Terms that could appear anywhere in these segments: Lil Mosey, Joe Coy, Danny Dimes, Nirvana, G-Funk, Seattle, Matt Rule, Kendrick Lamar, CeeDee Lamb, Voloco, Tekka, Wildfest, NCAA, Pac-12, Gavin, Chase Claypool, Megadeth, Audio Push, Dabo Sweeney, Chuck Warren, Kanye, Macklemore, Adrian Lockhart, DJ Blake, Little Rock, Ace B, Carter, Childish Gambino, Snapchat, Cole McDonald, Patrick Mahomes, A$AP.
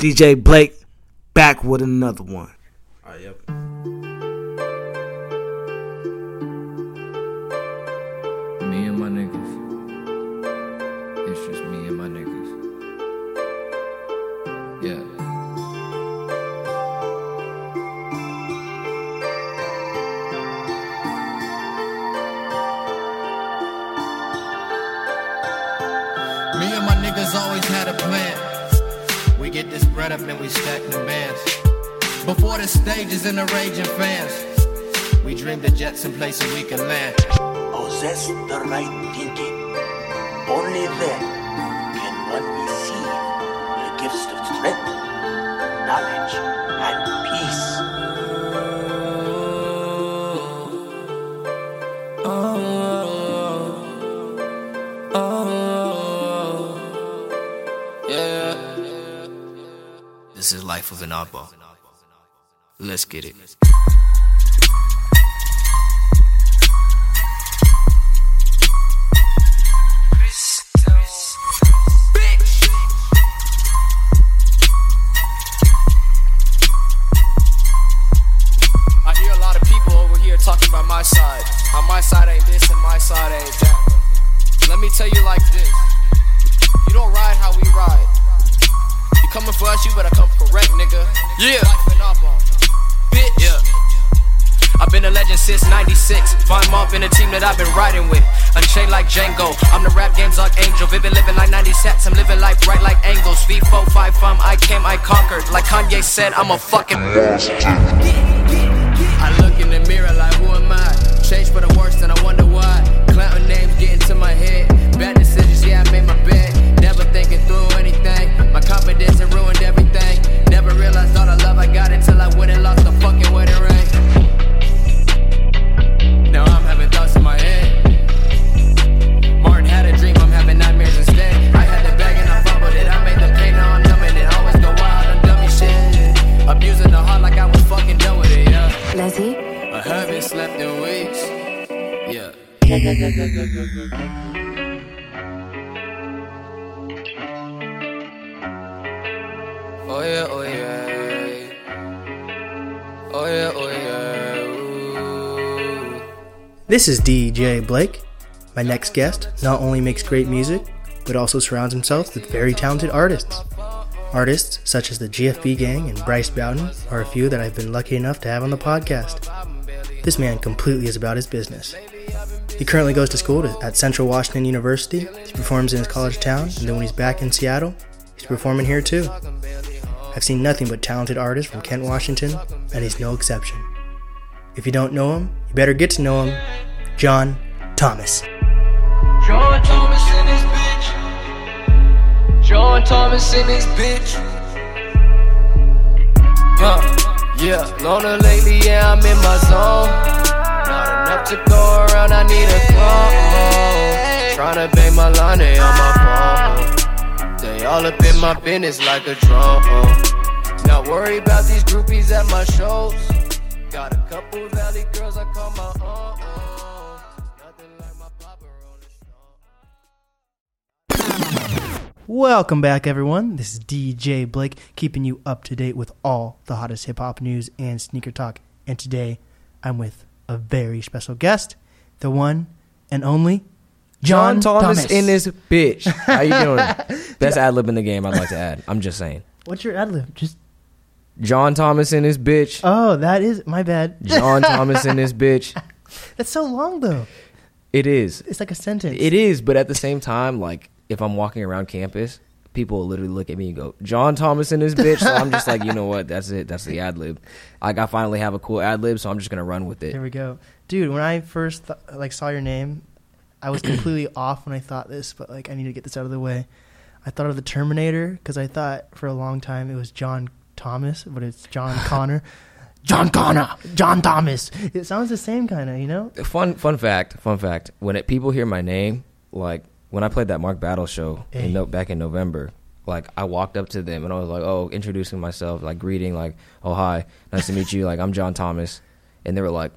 DJ Blake back with another one. All right, yep. Me and my niggas. It's just me and my niggas. Yeah. Me and my niggas always had a plan. We get this bread up and we stack the bands. Before the stages and the raging fans, we dreamed of jets and places we can land. Possess the right thinking. Only then can one receive the gifts of strength, knowledge, and peace. Oh, oh, oh, yeah. This is life of an oddball. Let's get it. Yeah, bitch. Yeah. I've been a legend since 96. Fine Malt been a team that I've been riding with. Unchained like Django. I'm the rap game's like Angel. Vivid living like 90 sets. I'm living life right like angles. Feet 4, 5, fam. I came, I conquered. Like Kanye said, I'm a fucking monster. I look in the mirror like, who am I? Changed for the worst and I wonder why. Clown names get into my head. Bad decisions, yeah, I made my bed. Never thinking through anything. My confidence had ruined everything. Never realized all the love I got until I went and lost the fucking wedding ring. Now I'm having thoughts in my head. Martin had a dream, I'm having nightmares instead. I had the bag and I fumbled it. I made the pain, now I'm numbing it. Always go wild on dummy shit. Abusing the heart like I was fucking done with it, yeah. Leslie? I haven't slept in weeks. Yeah. Oh yeah, oh yeah. Oh yeah, oh yeah. Ooh. This is DJ Blake. My next guest not only makes great music, but also surrounds himself with very talented artists. Artists such as the GFB Gang and Bryce Bowden are a few that I've been lucky enough to have on the podcast. This man completely is about his business. He currently goes to school at Central Washington University. He performs in his college town, and then when he's back in Seattle, he's performing here too. I've seen nothing but talented artists from Kent, Washington, and he's no exception. If you don't know him, you better get to know him. John Thomas. John Thomas in his bitch. John Thomas in his bitch. Yeah. Loner lately, yeah, I'm in my zone. Not enough to go around, I need a call. Trying to bang my line on my phone. They all up in my business like a drone. Not worry about these groupies at my shows. Got a couple valley girls I call my own. Nothing like my papa on the show. Welcome back, everyone. This is DJ Blake, keeping you up to date with all the hottest hip-hop news and sneaker talk. And today, I'm with a very special guest, the one and only... John Thomas in this bitch. How you doing? Best ad-lib in the game, I'd like to add. I'm just saying. What's your ad-lib? Just John Thomas in this bitch. Oh, that is... My bad. John Thomas in this bitch. That's so long, though. It is. It's like a sentence. It is, but at the same time, like, if I'm walking around campus, people will literally look at me and go, John Thomas in this bitch. So I'm just like, you know what? That's it. That's the ad-lib. Like, I finally have a cool ad-lib, so I'm just going to run with it. There we go. Dude, when I first saw your name... I was completely off when I thought this, but like I need to get this out of the way. I thought of the Terminator because I thought for a long time it was John Thomas, but it's John Connor. John Connor, John Thomas. It sounds the same kind of, you know? Fun fact. When people hear my name, like when I played that Mark Battle show back in November, like I walked up to them and I was like, oh, introducing myself, like greeting, like, oh, hi, nice to meet you. Like, I'm John Thomas. And they were like,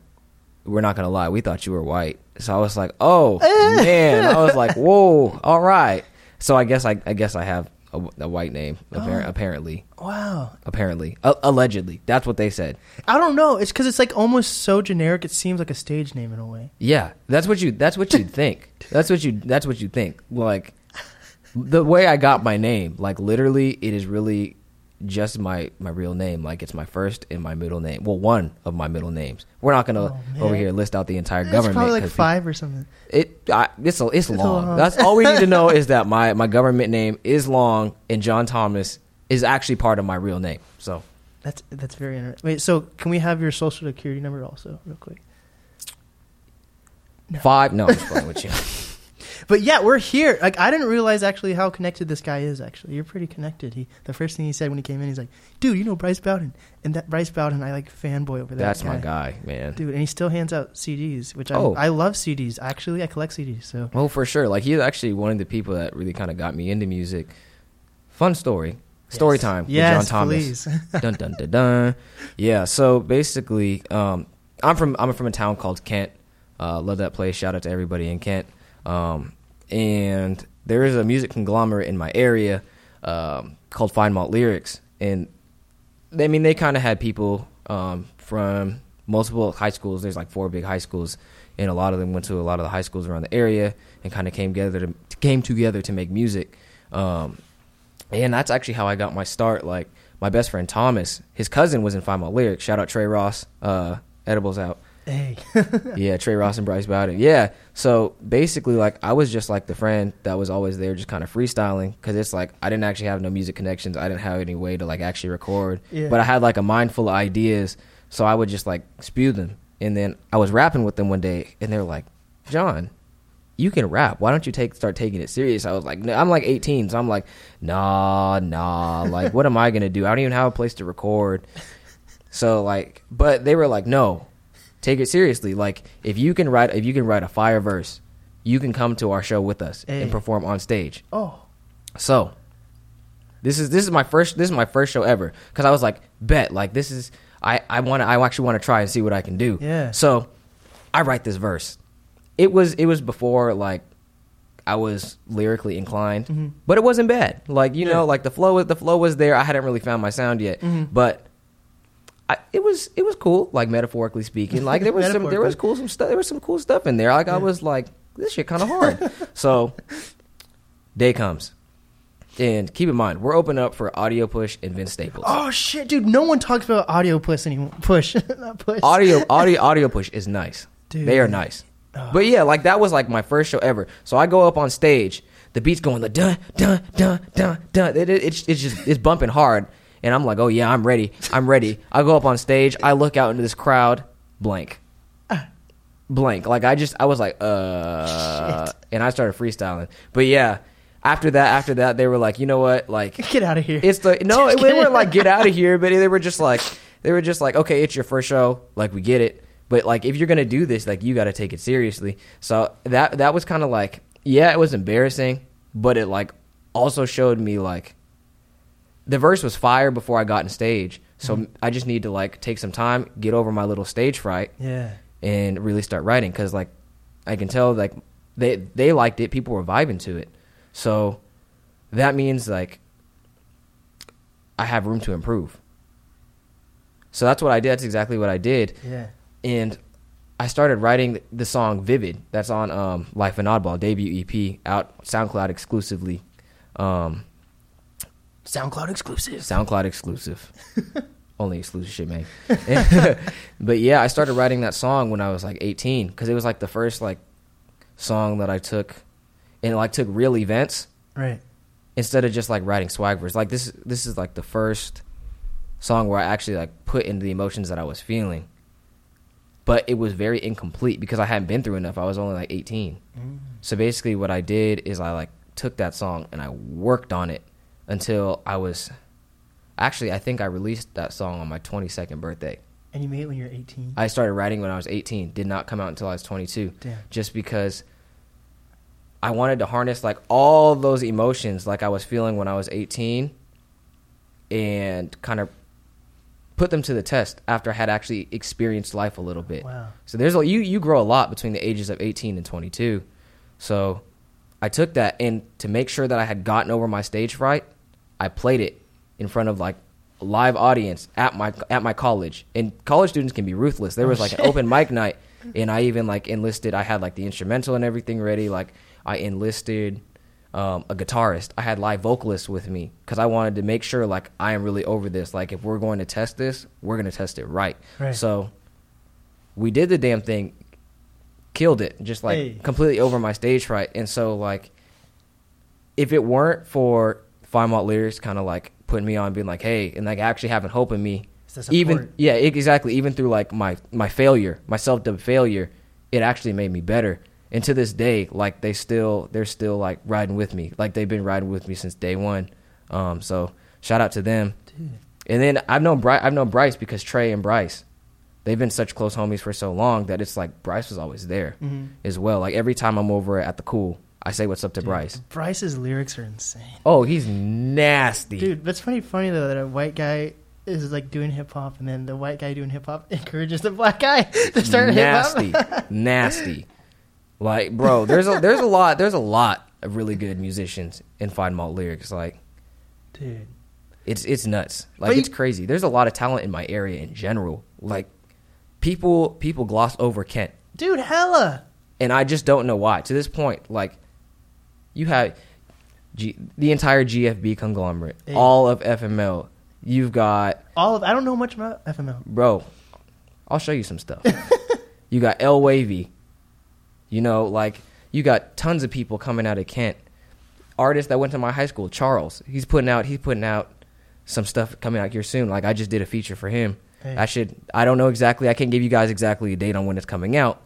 we're not going to lie, we thought you were white. So I was like, oh, man. I was like, whoa, all right. So I guess I have a white name, apparently. Wow. Apparently. Allegedly. That's what they said. I don't know. It's because it's like almost so generic, it seems like a stage name in a way. Yeah. That's what you'd think. That's what you'd think. Like, the way I got my name, like, literally, it is really just my real name. Like, it's my first and my middle name. Well, one of my middle names. We're not gonna over here list out the entire government. It's probably like five or something. It's long. That's all we need to know, is that my government name is long, and John Thomas is actually part of my real name. So that's very interesting. Wait, so can we have your social security number also, real quick? No. Five? No, I'm just playing with you. But yeah, we're here. Like, I didn't realize actually how connected this guy is. Actually, you're pretty connected. The first thing he said when he came in, he's like, "Dude, you know Bryce Bowden?" And that Bryce Bowden, I like fanboy over there. That's my guy, man. Dude, and he still hands out CDs, which I love CDs. Actually, I collect CDs. So, oh, for sure. Like, he's actually one of the people that really kind of got me into music. Fun story. Story time. Yes, with John Thomas. Please. Dun dun dun dun. Yeah. So basically, I'm from a town called Kent. Love that place. Shout out to everybody in Kent. And there is a music conglomerate in my area called Fine Malt Lyrics, and they kind of had people from multiple high schools. There's like four big high schools, and a lot of them went to a lot of the high schools around the area and kind of came together to make music. And that's actually how I got my start. Like, my best friend Thomas, his cousin was in Fine Malt Lyrics. Shout out Trey Ross, Edibles out. Hey. Yeah, Trey Ross and Bryce Bowden. Yeah. So basically, like, I was just like the friend that was always there, just kind of freestyling, because it's like I didn't actually have no music connections. I didn't have any way to like actually record. Yeah. But I had like a mind full of ideas, so I would just like spew them. And then I was rapping with them one day, and they were like, "John, you can rap. Why don't you start taking it serious?" I was like, "No, I'm like 18, so I'm like, nah. Like, what am I gonna do? I don't even have a place to record." So like, but they were like, "No. Take it seriously. Like, if you can write a fire verse, you can come to our show with us and perform on stage." Oh, so this is my first show ever, because I was like, bet, like, this is I actually want to try and see what I can do. Yeah. So I write this verse. It was before like I was lyrically inclined, mm-hmm. but it wasn't bad. Like, you know, like the flow was there. I hadn't really found my sound yet, mm-hmm. but. It was cool, like, metaphorically speaking. Like, there was some cool stuff in there. Like, I was like, this shit kind of hard. So day comes, and keep in mind, we're open up for Audio Push and Vince Staples. Oh shit, dude! No one talks about Audio Push anymore. Push, not push. Audio Push is nice. Dude. They are nice. Oh. But yeah, like, that was like my first show ever. So I go up on stage, the beat's going like dun dun dun dun dun. It's bumping hard. And I'm like, oh yeah, I'm ready. I go up on stage. I look out into this crowd, blank. Like, I was like, shit. And I started freestyling. But yeah, after that, they were like, you know what, like, get out of here. They weren't like, get out of here. But they were just like, okay, it's your first show. Like, we get it. But like, if you're gonna do this, like, you got to take it seriously. So that was kind of like, yeah, it was embarrassing, but it like also showed me like. The verse was fire before I got on stage, so mm-hmm. I just need to like take some time, get over my little stage fright, and really start writing, because like I can tell like they liked it, people were vibing to it, so that means like I have room to improve. So that's what I did. That's exactly what I did. Yeah, and I started writing the song "Vivid" that's on Life and Oddball debut EP, out SoundCloud exclusively. SoundCloud exclusive. Only exclusive shit, man. But yeah, I started writing that song when I was like 18, because it was like the first like song that I took and like took real events, right? Instead of just like writing swag verse. Like this is like the first song where I actually like put into the emotions that I was feeling. But it was very incomplete because I hadn't been through enough. I was only like 18. Mm. So basically, what I did is I like took that song and I worked on it. Until I was, actually, I think I released that song on my 22nd birthday. And you made it when you were 18? I started writing when I was 18. Did not come out until I was 22. Damn. Just because I wanted to harness, like, all those emotions like I was feeling when I was 18 and kind of put them to the test after I had actually experienced life a little bit. Wow. So there's you grow a lot between the ages of 18 and 22. So I took that, and to make sure that I had gotten over my stage fright, I played it in front of like a live audience at my college. And college students can be ruthless. There was like an open mic night, and I even like enlisted. I had like the instrumental and everything ready. Like I enlisted a guitarist. I had live vocalists with me because I wanted to make sure like I am really over this. Like if we're going to test this, we're going to test it right. So we did the damn thing, killed it, just like completely over my stage fright. And so like if it weren't for Fine Malt Lyrics kind of like putting me on, being like, hey, and like actually having hope in me, even through like my failure, my self-dubbed failure, it actually made me better. And to this day, like they're still like riding with me. Like they've been riding with me since day one. So shout out to them. Dude. And then I've known Bryce because Trey and Bryce, they've been such close homies for so long that it's like Bryce was always there as well. Like every time I'm over at the cool, I say what's up to Bryce. Bryce's lyrics are insane. Oh, he's nasty. Dude, that's funny though that a white guy is like doing hip hop, and then the white guy doing hip hop encourages the black guy to start hip hop. Nasty. Like, bro, there's a lot of really good musicians in Fine Malt Lyrics. Like, dude, it's nuts. Like, it's crazy. There's a lot of talent in my area in general. Like, people gloss over Kent, dude, hella. And I just don't know why. To this point, like, you have the entire GFB conglomerate, all of FML. You've got I don't know much about FML, bro. I'll show you some stuff. You got L Wavy. You know, like, you got tons of people coming out of Kent. Artists that went to my high school, Charles, he's putting out some stuff coming out here soon. Like, I just did a feature for him. Hey. I don't know exactly. I can't give you guys exactly a date on when it's coming out.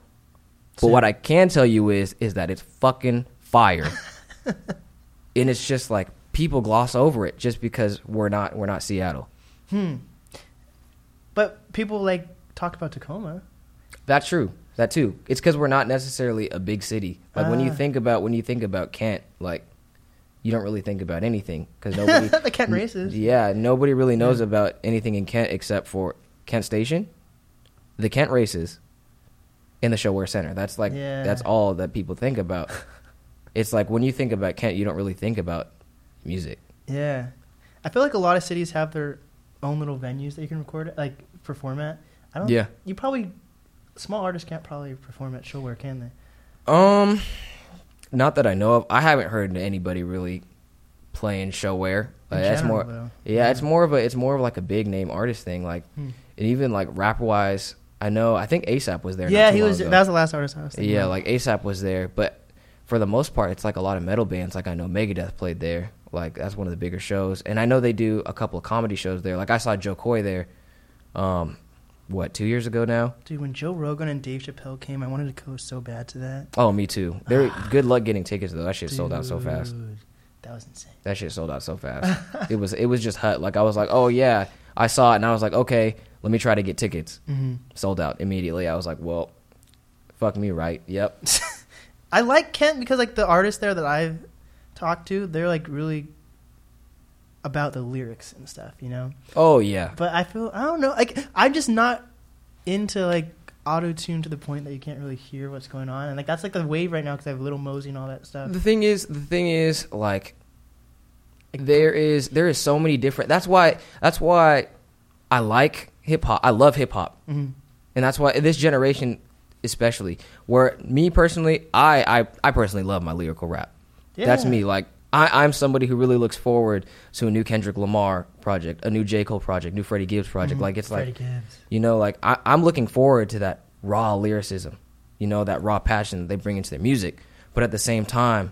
But what I can tell you is that it's fucking fire. And it's just like people gloss over it just because we're not Seattle. But people like talk about Tacoma. That's true. That too. It's because we're not necessarily a big city. Like when you think about Kent, like you don't really think about anything because nobody. The Kent races. Yeah, nobody really knows about anything in Kent except for Kent Station, the Kent races, and the Showwear Center. That's like that's all that people think about. It's like when you think about Kent, you don't really think about music. Yeah, I feel like a lot of cities have their own little venues that you can record at, like perform at. I don't. Yeah. You probably. Small artists can't probably perform at Showwear, can they? Not that I know of. I haven't heard anybody really playing Showwear. Like, that's more, though. Yeah. It's more of like a big name artist thing. Like, and even like rap wise, I think A$AP was there. Yeah, that was the last artist I was thinking. Yeah, about. Like A$AP was there, but for the most part, it's like a lot of metal bands. Like I know Megadeth played there. Like that's one of the bigger shows, and I know they do a couple of comedy shows there. Like I saw Joe Coy there. 2 years ago now? Dude, when Joe Rogan and Dave Chappelle came, I wanted to go so bad to that. Oh, me too. Good luck getting tickets, though. That shit sold out so fast. That was insane. That shit sold out so fast. It was just hot. Like, I was like, oh, yeah. I saw it, and I was like, okay, let me try to get tickets. Sold out immediately. I was like, well, fuck me, right? Yep. I like Kent because, like, the artists there that I've talked to, they're, like, really about the lyrics and stuff, you know? Oh, yeah. But I don't know, like, I'm just not into, like, auto-tune to the point that you can't really hear what's going on. And, like, that's, like, the wave right now because I have Lil Mosey and all that stuff. The thing is, like, there is so many different... That's why I like hip-hop. I love hip-hop. Mm-hmm. And that's why this generation especially, where me personally, I personally love my lyrical rap. Yeah. That's me, like... I'm somebody who really looks forward to a new Kendrick Lamar project, a new J Cole project, new Freddie Gibbs project. Like it's Freddie Gibbs. You know, like I'm looking forward to that raw lyricism, you know, that raw passion that they bring into their music. But at the same time,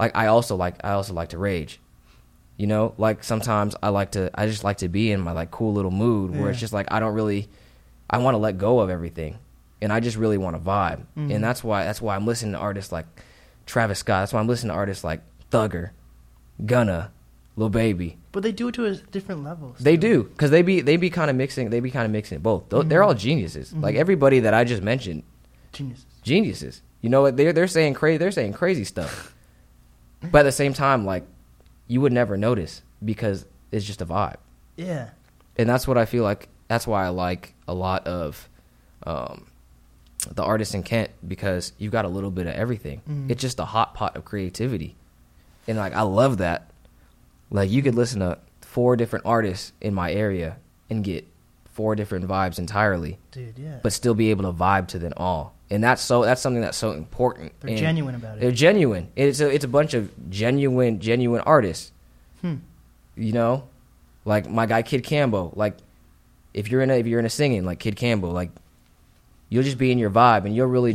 like I also like to rage, you know, like sometimes I just like to be in my like cool little mood where it's just like I want to let go of everything, and I just really want to vibe, and that's why I'm listening to artists like Travis Scott. That's why I'm listening to artists like Thugger, Gunna, Lil Baby. But they do it to a different level. They do, because they be kind of mixing. They be kind of mixing both. They're all geniuses. Like everybody that I just mentioned, geniuses. You know what? They're saying crazy. They're saying crazy stuff. But at the same time, like you would never notice because it's just a vibe. Yeah. And that's what I feel like. That's why I like a lot of. The artists in Kent, because you've got a little bit of everything. It's just a hot pot of creativity, and like I love that. Like, you could listen to 4 different artists in my area and get 4 different vibes entirely. Dude, yeah. But still be able to vibe to them all. And that's something that's so important. They're and genuine about it. They're genuine. It's a bunch of genuine artists. Hmm. You know? Like my guy Kid Campbell. Like if you're in a singing, like Kid Campbell, like you'll just be in your vibe and you'll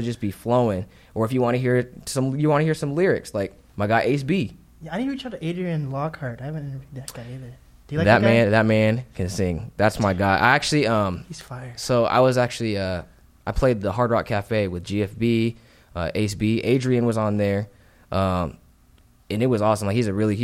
just be flowing. Or if you want to hear some lyrics, like my guy Ace B. Yeah, I need to reach out to Adrian Lockhart. I haven't interviewed that guy either. Do you like that guy? That man can sing. That's my guy. I actually he's fire. So I was actually I played the Hard Rock Cafe with GFB, Ace B. Adrian was on there, and it was awesome. Like he's a really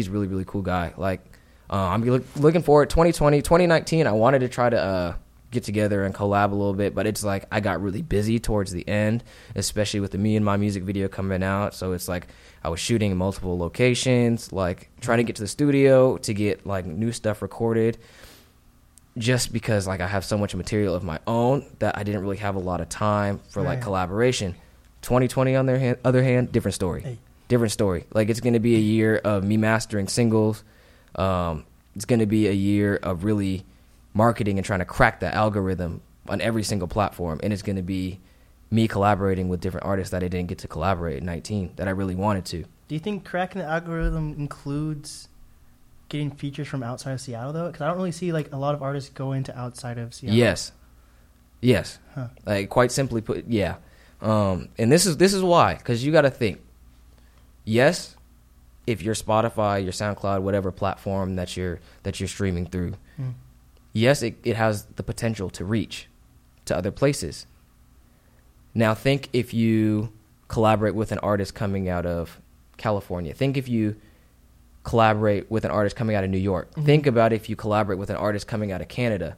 cool guy. Like I'm looking forward 2020, 2019. I wanted to try to get together and collab a little bit, but it's like I got really busy towards the end, especially with the Me and My music video coming out. So it's like I was shooting in multiple locations, like trying to get to the studio to get like new stuff recorded. Just because like I have so much material of my own that I didn't really have a lot of time for like collaboration. 2020 on the other hand, different story. Hey. Different story. Like it's going to be a year of me mastering singles. It's going to be a year of really marketing and trying to crack the algorithm on every single platform. And it's going to be me collaborating with different artists that I didn't get to collaborate in 2019 that I really wanted to. Do you think cracking the algorithm includes getting features from outside of Seattle though? Because I don't really see like a lot of artists going to outside of Seattle. Yes. Huh. Like quite simply put, yeah. And this is why, because you got to think. Yes, if your Spotify, your SoundCloud, whatever platform that you're streaming through, yes, it has the potential to reach to other places. Now think if you collaborate with an artist coming out of California. Think if you collaborate with an artist coming out of New York. Mm-hmm. Think about if you collaborate with an artist coming out of Canada,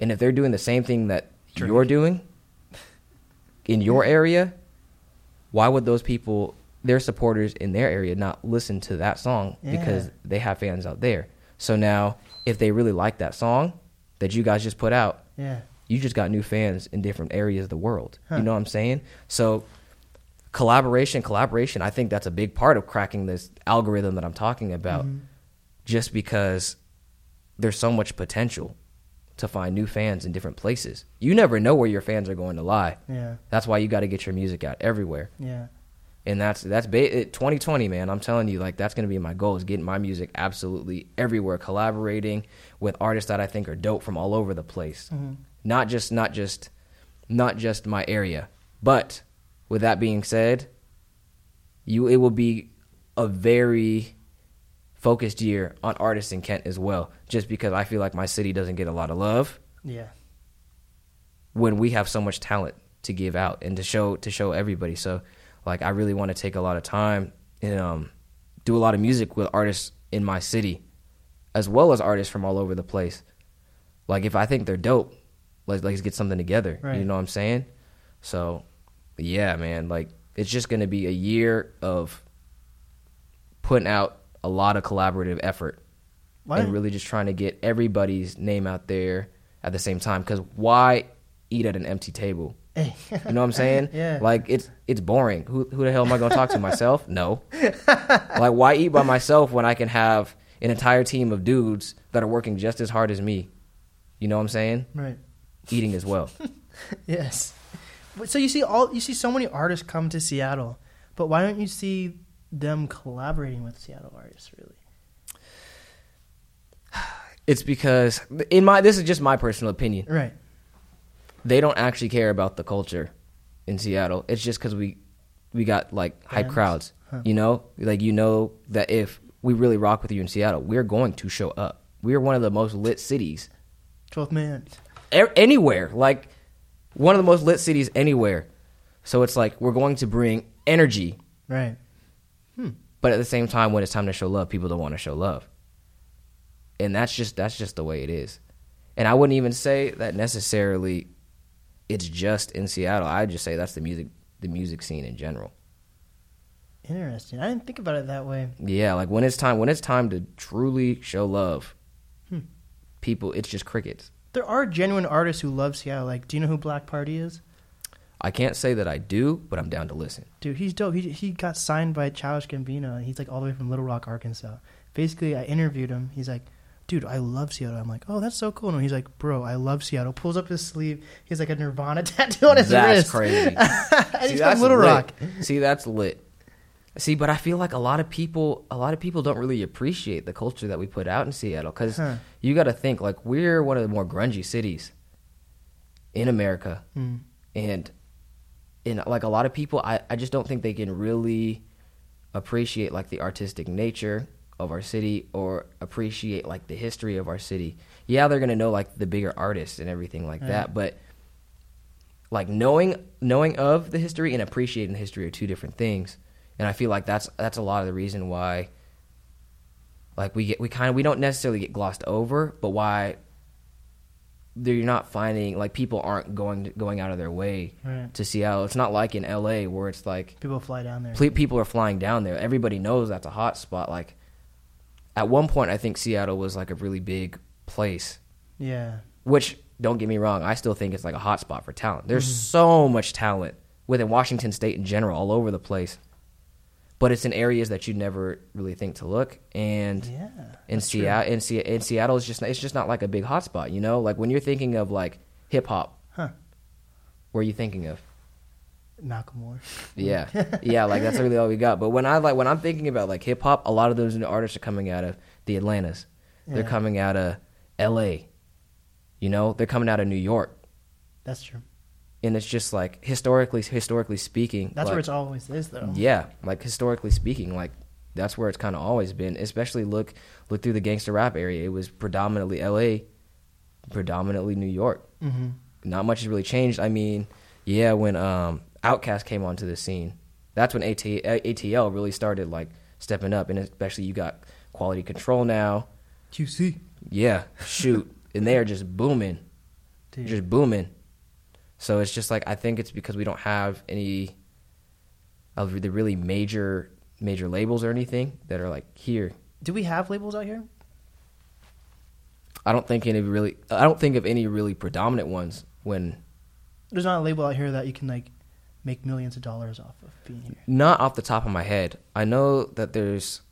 and if they're doing the same thing that you're doing in your area, why would those people, their supporters in their area, not listen to that song because they have fans out there? So now, if they really like that song that you guys just put out, you just got new fans in different areas of the world. Huh. You know what I'm saying? So Collaboration, I think that's a big part of cracking this algorithm that I'm talking about, just because there's so much potential to find new fans in different places. You never know where your fans are going to lie. Yeah. That's why you got to get your music out everywhere. Yeah. And that's 2020, man. I'm telling you, like, that's going to be my goal, is getting my music absolutely everywhere, collaborating with artists that I think are dope from all over the place. Mm-hmm. Not just my area, but with that being said, it will be a very focused year on artists in Kent as well, just because I feel like my city doesn't get a lot of love. Yeah. When we have so much talent to give out and to show everybody. So like I really want to take a lot of time and do a lot of music with artists in my city as well as artists from all over the place. Like if I think they're dope, let's get something together. Right. You know what I'm saying? So yeah, man, like it's just going to be a year of putting out a lot of collaborative effort and really just trying to get everybody's name out there at the same time, because why eat at an empty table? You know what I'm saying? Yeah. Like it's boring. Who the hell am I going to talk to? Myself? No. Like why eat by myself when I can have an entire team of dudes that are working just as hard as me? You know what I'm saying? Right. Eating as well. Yes. So you see so many artists come to Seattle, but why don't you see them collaborating with Seattle artists? Really, it's because this is just my personal opinion. Right, they don't actually care about the culture in Seattle. It's just because we got like hype crowds. Huh. You know, like you know that if we really rock with you in Seattle, we're going to show up. We're one of the most lit cities. 12th man. Anywhere, like. One of the most lit cities anywhere. So it's like we're going to bring energy. Right. But at the same time, when it's time to show love, people don't want to show love. And that's just the way it is. And I wouldn't even say that necessarily it's just in Seattle. I'd just say that's the music scene in general. Interesting. I didn't think about it that way. Yeah, like when it's time to truly show love, people, it's just crickets. There are genuine artists who love Seattle. Like, do you know who Black Party is? I can't say that I do, but I'm down to listen. Dude, he's dope. He got signed by Childish Gambino, and he's like all the way from Little Rock, Arkansas. Basically, I interviewed him. He's like, dude, I love Seattle. I'm like, oh, that's so cool. And he's like, bro, I love Seattle. Pulls up his sleeve. He has like a Nirvana tattoo on his wrist. That's crazy. And he's from Little Rock. See, that's lit. See, but I feel like a lot of people don't really appreciate the culture that we put out in Seattle, because you got to think, like, we're one of the more grungy cities in America. Mm. And like, a lot of people, I just don't think they can really appreciate, like, the artistic nature of our city, or appreciate, like, the history of our city. Yeah, they're going to know, like, the bigger artists and everything like that, but, like, knowing of the history and appreciating the history are two different things. And I feel like that's a lot of the reason why, like, we don't necessarily get glossed over, but why you're not finding, like, people aren't going out of their way to Seattle. It's not like in LA where it's like people fly down there. People are flying down there. Everybody knows that's a hot spot. Like, at one point, I think Seattle was like a really big place. Yeah. Which, don't get me wrong, I still think it's like a hot spot for talent. There's so much talent within Washington State in general, all over the place. But it's in areas that you never really think to look, and in Seattle, it's just not like a big hotspot, you know. Like, when you're thinking of, like, hip hop, what are you thinking of? Macklemore. Yeah, like, that's really all we got. But when I'm thinking about, like, hip hop, a lot of those new artists are coming out of the Atlantas, they're coming out of L.A., you know, they're coming out of New York. That's true. And it's just, like, historically speaking. That's, like, where it's always is, though. Yeah, like, historically speaking, like, that's where it's kind of always been. Especially look through the gangster rap area. It was predominantly L.A., predominantly New York. Mm-hmm. Not much has really changed. I mean, yeah, when Outkast came onto the scene, that's when ATL really started, like, stepping up. And especially you got Quality Control now. QC. Yeah, shoot. And they are just booming. Dude. Just booming. So it's just, like, I think it's because we don't have any of the really major labels or anything that are, like, here. Do we have labels out here? I don't think of any really predominant ones. When there's not a label out here that you can, like, make millions of dollars off of being here. Not off the top of my head. I know that there's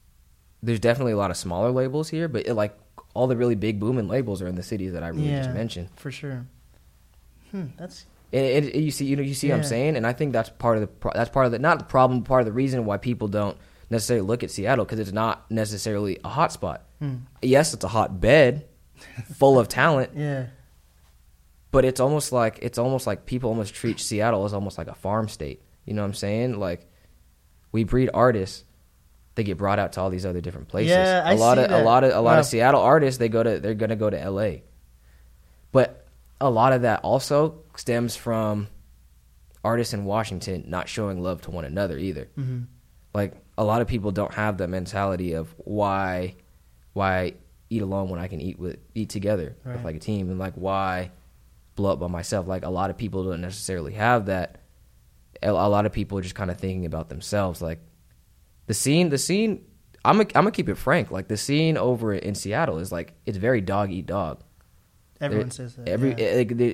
definitely a lot of smaller labels here, but like all the really big booming labels are in the cities that I really just mentioned. For sure. That's. And you see what I'm saying, and I think that's part of the reason why people don't necessarily look at Seattle, because it's not necessarily a hot spot. Yes, it's a hotbed full of talent. Yeah, but it's almost like people almost treat Seattle as almost like a farm state. You know what I'm saying? Like, we breed artists, they get brought out to all these other different places. Yeah, a lot of Seattle artists they're gonna go to LA, but. A lot of that also stems from artists in Washington not showing love to one another either. Mm-hmm. Like, a lot of people don't have the mentality of why eat alone when I can eat together with, like, a team, and, like, why blow up by myself. Like, a lot of people don't necessarily have that. A lot of people are just kind of thinking about themselves. Like, the scene. I'm gonna keep it frank. Like, the scene over in Seattle is, like, it's very dog eat dog. Everyone says that.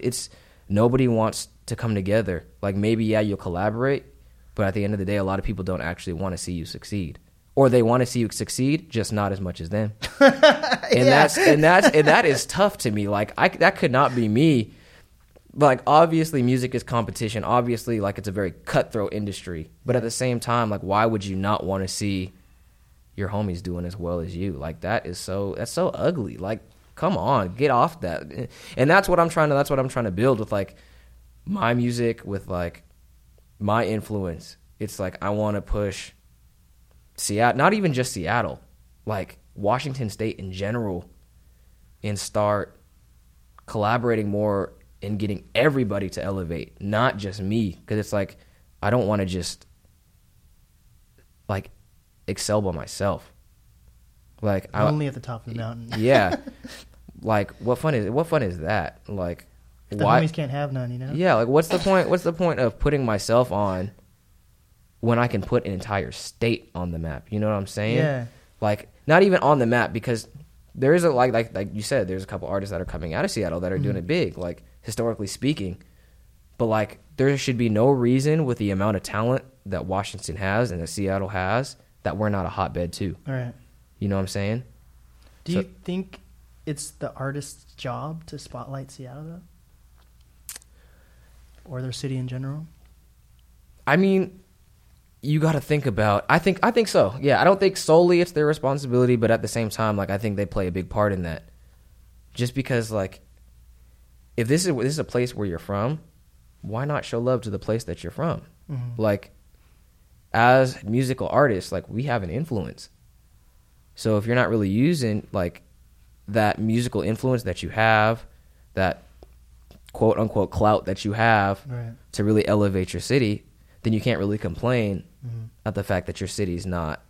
It's nobody wants to come together. Like, maybe, you'll collaborate, but at the end of the day, a lot of people don't actually want to see you succeed, or they want to see you succeed, just not as much as them. That is tough to me. Like, that could not be me. Like, obviously, music is competition. Obviously, like, it's a very cutthroat industry, but at the same time, like, why would you not want to see your homies doing as well as you? Like, that's so ugly. Like. Come on, get off that. And that's what I'm trying to build with, like, my music, with, like, my influence. It's like, I want to push Seattle, not even just Seattle, like, Washington State in general, and start collaborating more and getting everybody to elevate, not just me. Because it's like, I don't want to just, like, excel by myself. Like, only at the top of the mountain. Yeah. Like, what fun is that? Like, if the homies can't have none, you know? Yeah, like, what's the point of putting myself on when I can put an entire state on the map? You know what I'm saying? Yeah. Like, not even on the map, because there is a like you said, there's a couple artists that are coming out of Seattle that are doing it big, like, historically speaking. But, like, there should be no reason with the amount of talent that Washington has and that Seattle has that we're not a hotbed too. All right. You know what I'm saying? Do you think it's the artist's job to spotlight Seattle, though? Or their city in general? I mean, you got to think about, I think so. Yeah, I don't think solely it's their responsibility, but at the same time, like, I think they play a big part in that. Just because, like, if this is a place where you're from, why not show love to the place that you're from? Mm-hmm. Like, as musical artists, like, we have an influence. So if you're not really using, like, that musical influence that you have, that quote-unquote clout that you have to really elevate your city, then you can't really complain at the fact that your city's not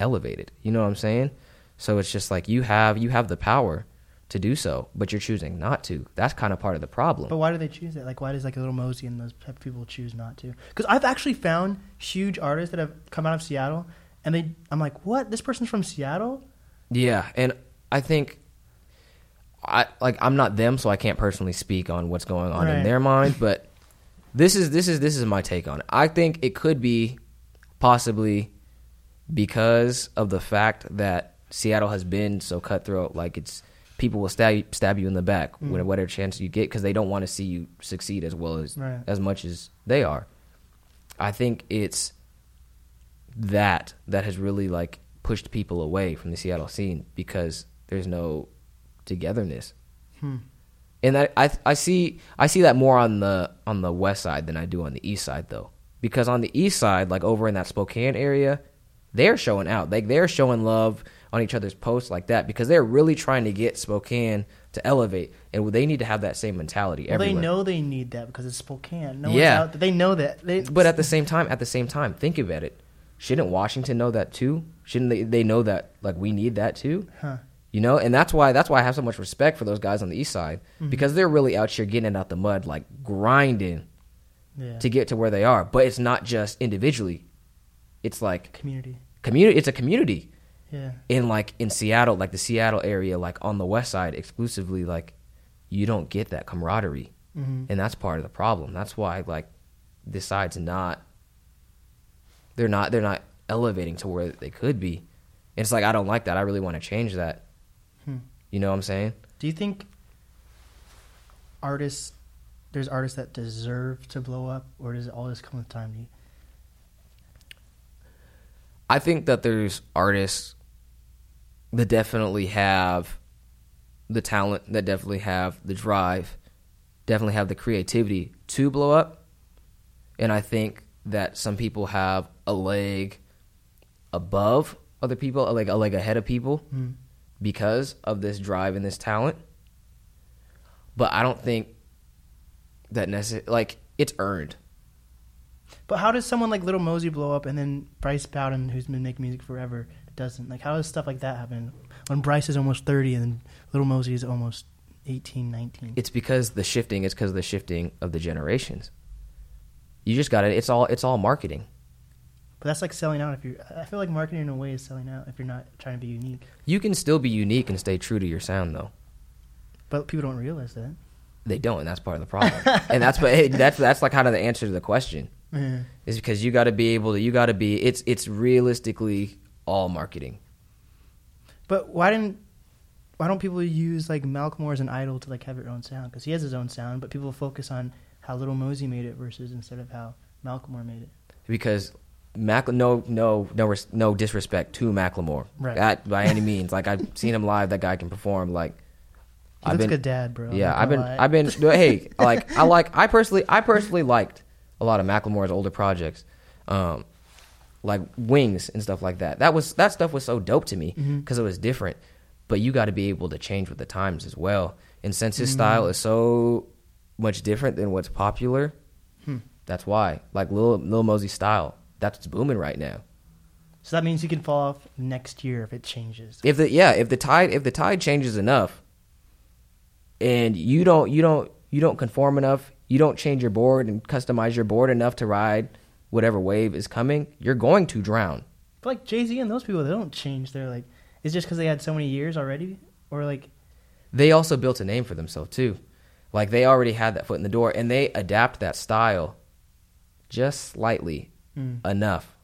elevated. You know what I'm saying? So it's just like you have the power to do so, but you're choosing not to. That's kind of part of the problem. But why do they choose that? Like, why does, like, Lil Mosey and those type of people choose not to? Because I've actually found huge artists that have come out of Seattle, and I'm like, what? This person's from Seattle? Yeah, and I think I'm not them, so I can't personally speak on what's going on in their mind, but this is my take on it. I think it could be possibly because of the fact that Seattle has been so cutthroat. Like, it's people will stab you in the back whatever chance you get, because they don't want to see you succeed as well as as much as they are. I think it's that has really, like, pushed people away from the Seattle scene because there's no togetherness. And I see that more on the west side than I do on the east side, though, because on the east side, like, over in that Spokane area, they're showing out, like, they're showing love on each other's posts like that, because they're really trying to get Spokane to elevate, and they need to have that same mentality. Well, they know they need that because it's Spokane. One's out there. They know that. But at the same time, think about it. Shouldn't Washington know that too? Shouldn't they know that, like, we need that too? Huh. You know, and that's why I have so much respect for those guys on the east side, because they're really out here getting it out the mud, like, grinding to get to where they are. But it's not just individually; it's like community. It's a community. Yeah. In, like, in Seattle, like, the Seattle area, like, on the west side exclusively, like, you don't get that camaraderie, and that's part of the problem. That's why, like, this side's not elevating to where they could be. And it's like, I don't like that. I really want to change that. You know what I'm saying? Do you think there's artists that deserve to blow up, or does it all just come with time? I think that there's artists that definitely have the talent, that definitely have the drive, definitely have the creativity to blow up. And I think that some people have a leg above other people, like a leg ahead of people because of this drive and this talent. But I don't think that necessarily, like, it's earned. But how does someone like Lil Mosey blow up, and then Bryce Bowden, who's been making music forever, doesn't? Like, how does stuff like that happen when Bryce is almost 30 and then Lil Mosey is almost 18, 19? It's because the shifting. It's because of the shifting of the generations. You just got it. It's all marketing. But that's like selling out. I feel like marketing in a way is selling out if you're not trying to be unique. You can still be unique and stay true to your sound, though. But people don't realize that. They don't, and that's part of the problem. And that's like kind of the answer to the question. Yeah. Is because you got to be able to. You got to be. It's realistically all marketing. But why don't people use like Macklemore as an idol to like have your own sound? Because he has his own sound, but people focus on how Lil Mosey made it versus instead of how Macklemore made it. Because no disrespect to Macklemore, right? By any means. Like, I've seen him live. That guy can perform. Like, he looks like a dad, bro. Yeah, I've been. Hey, like I personally liked a lot of Macklemore's older projects, like Wings and stuff like that. That stuff was so dope to me because it was different. But you got to be able to change with the times as well. And since his style is so much different than what's popular, that's why. Like Lil Mosey's style, that's what's booming right now. So that means you can fall off next year if it changes. If the tide changes enough, and you don't conform enough. You don't change your board and customize your board enough to ride whatever wave is coming, you're going to drown. But like Jay-Z and those people, they don't change. They're like, it's just because they had so many years already, or like they also built a name for themselves too. Like, they already had that foot in the door, and they adapt that style just slightly enough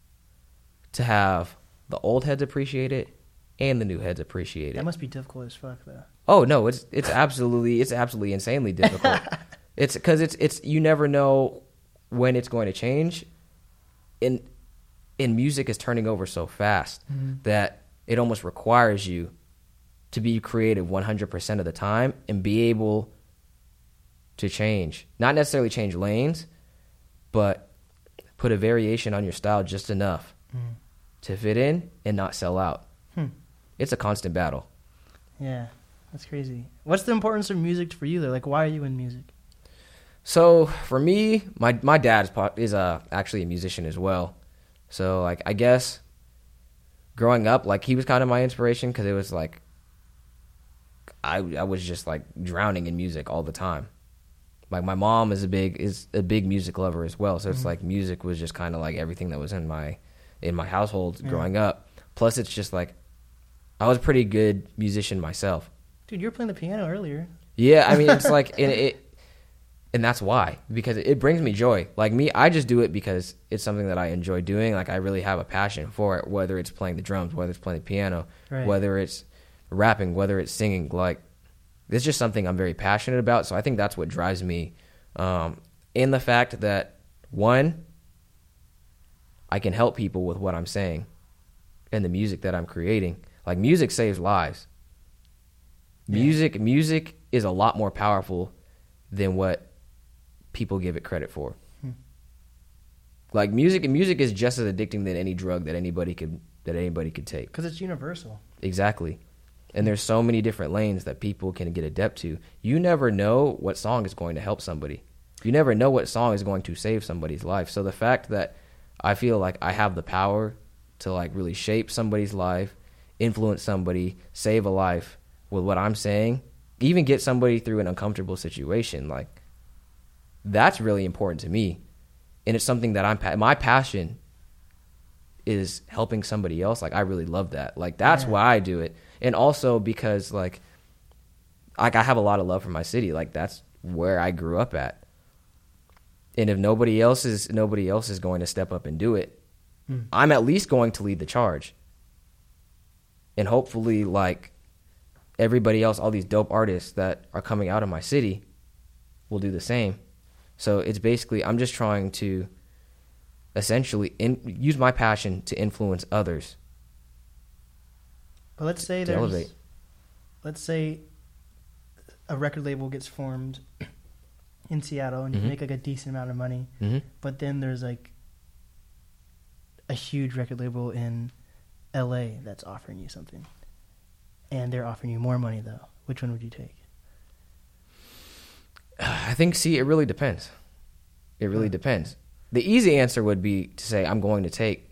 to have the old heads appreciate it and the new heads appreciate it. That must be difficult as fuck, though. Oh no, it's absolutely insanely difficult. It's because it's you never know when it's going to change, and music is turning over so fast that it almost requires you to be creative 100% of the time and be able to change, not necessarily change lanes, but put a variation on your style just enough to fit in and not sell out. It's a constant battle. Yeah, that's crazy. What's the importance of music for you, though? Like, why are you in music? So for me, my dad is actually a musician as well. So, like, I guess growing up, like, he was kind of my inspiration because it was like I was just like drowning in music all the time. Like, my mom is a big music lover as well. So it's like music was just kind of like everything that was in my household growing up. Plus, it's just like I was a pretty good musician myself. Dude, you were playing the piano earlier. Yeah, I mean, it's like and that's why, because it brings me joy. Like, me, I just do it because it's something that I enjoy doing. Like, I really have a passion for it, whether it's playing the drums, whether it's playing the piano, whether it's rapping, whether it's singing. Like, it's just something I'm very passionate about. So I think that's what drives me. In the fact that, one, I can help people with what I'm saying and the music that I'm creating. Like, music saves lives. Yeah. Music is a lot more powerful than what people give it credit for. Like, music is just as addicting than any drug that anybody could take. Because it's universal. Exactly. And there's so many different lanes that people can get adept to. You never know what song is going to help somebody. You never know what song is going to save somebody's life. So the fact that I feel like I have the power to, like, really shape somebody's life, influence somebody, save a life with what I'm saying, even get somebody through an uncomfortable situation, like, that's really important to me. And it's something that my passion is helping somebody else. Like, I really love that. Like, that's why I do it. And also because, like I have a lot of love for my city. Like, that's where I grew up at. And if nobody else is going to step up and do it, I'm at least going to lead the charge. And hopefully, like, everybody else, all these dope artists that are coming out of my city will do the same. So it's basically, I'm just trying to essentially use my passion to influence others. But let's say let's say a record label gets formed in Seattle and you make like a decent amount of money, but then there's like a huge record label in LA that's offering you something. And they're offering you more money, though. Which one would you take? I think, it really depends. It really depends. The easy answer would be to say, I'm going to take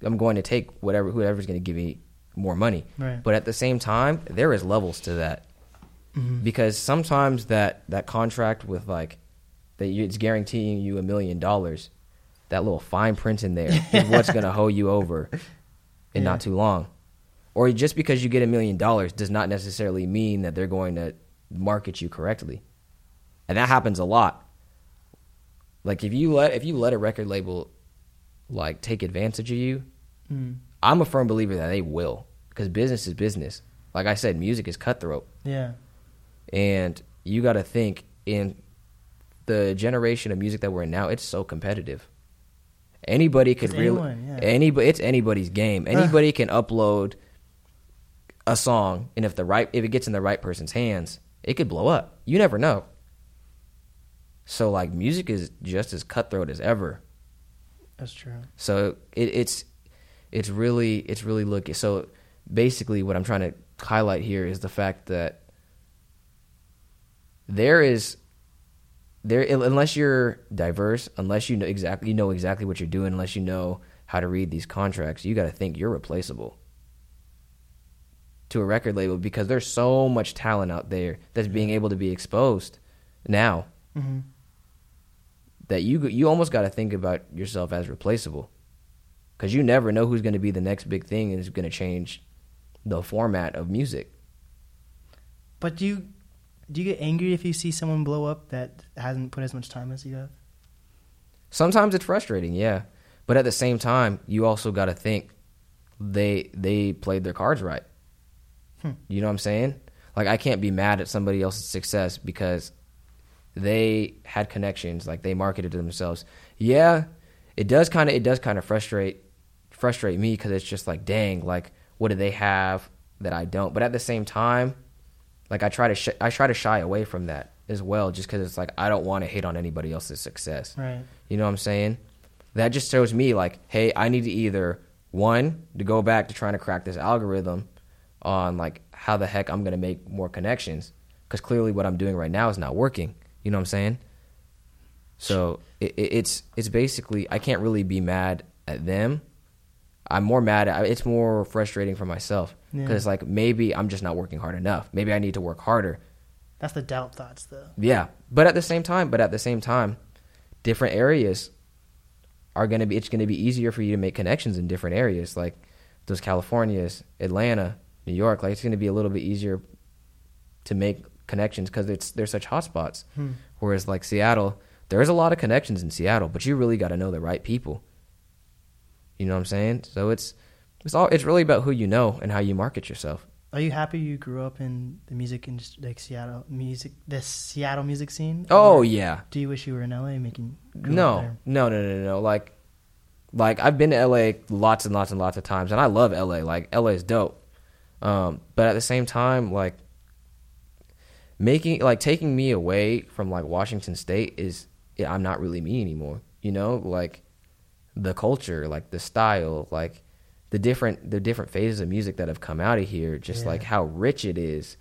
whoever's going to give me more money. Right. But at the same time, there is levels to that. Because sometimes that contract with, like, it's guaranteeing you $1 million, that little fine print in there is what's going to hold you over in not too long. Or just because you get $1 million does not necessarily mean that they're going to market you correctly. And that happens a lot. Like, if you let a record label, like, take advantage of you, I'm a firm believer that they will, because business is business. Like I said, music is cutthroat. Yeah. And you got to think, in the generation of music that we're in now, it's so competitive. Anybody could it's anybody's game. Anybody can upload a song, and if it gets in the right person's hands, it could blow up. You never know. So, like, music is just as cutthroat as ever. That's true. So it's really looking. So basically, what I'm trying to highlight here is the fact that unless you're diverse, unless you know exactly what you're doing, unless you know how to read these contracts, you got to think you're replaceable to a record label, because there's so much talent out there that's being able to be exposed now that you almost got to think about yourself as replaceable, because you never know who's going to be the next big thing and is going to change the format of music. But do you Do you get angry if you see someone blow up that hasn't put as much time as you have? Sometimes it's frustrating, yeah. But at the same time, you also got to think they played their cards right. You know what I'm saying? Like, I can't be mad at somebody else's success because they had connections, like they marketed themselves. Yeah, it does kind of frustrate me because it's just like, dang, like what do they have that I don't? But at the same time, like I try to shy away from that as well, just because it's like I don't want to hate on anybody else's success. Right. You know what I'm saying? That just shows me like, hey, I need to either one to go back to trying to crack this algorithm on like how the heck I'm gonna make more connections, because clearly what I'm doing right now is not working. You know what I'm saying? So it's basically I can't really be mad at them. I'm more mad at it's more frustrating for myself because it's like maybe I'm just not working hard enough. Maybe I need to work harder. That's the doubt thoughts, though. Yeah, but at the same time, different areas are gonna be. It's gonna be easier for you to make connections in different areas, like those Californias, Atlanta, New York, like it's going to be a little bit easier to make connections because they're such hotspots. Whereas like Seattle, there is a lot of connections in Seattle, but you really got to know the right people. You know what I'm saying? So it's really about who you know and how you market yourself. Are you happy you grew up in the music industry, like the Seattle music scene? Oh yeah. Do you wish you were in LA making? No. Like I've been to LA lots and lots and lots of times, and I love LA. Like LA is dope. But at the same time, like taking me away from like Washington State I'm not really me anymore, you know, like the culture, like the style, like the different phases of music that have come out of here, just like how rich it is,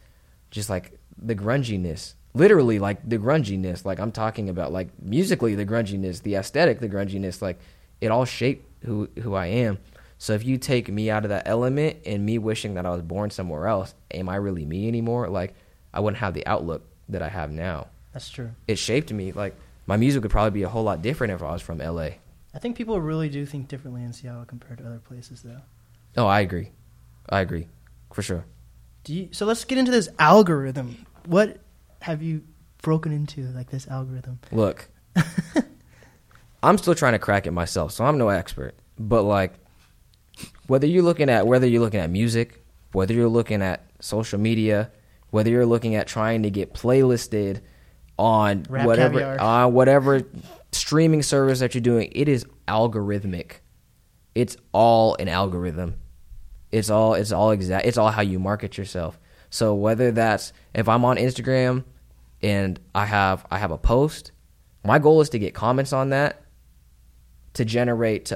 just like the grunginess, literally like the grunginess, like I'm talking about like musically, the grunginess, the aesthetic, the grunginess, like it all shaped who I am. So if you take me out of that element and me wishing that I was born somewhere else, am I really me anymore? Like, I wouldn't have the outlook that I have now. That's true. It shaped me. Like, my music would probably be a whole lot different if I was from L.A. I think people really do think differently in Seattle compared to other places, though. Oh, I agree. For sure. So let's get into this algorithm. What have you broken into, like, this algorithm? Look, I'm still trying to crack it myself, so I'm no expert. But, like... Whether you're looking at music, whether you're looking at social media, whether you're looking at trying to get playlisted on whatever streaming service that you're doing, it is algorithmic. It's all an algorithm. It's all how you market yourself. So whether that's if I'm on Instagram and I have a post, my goal is to get comments on that to generate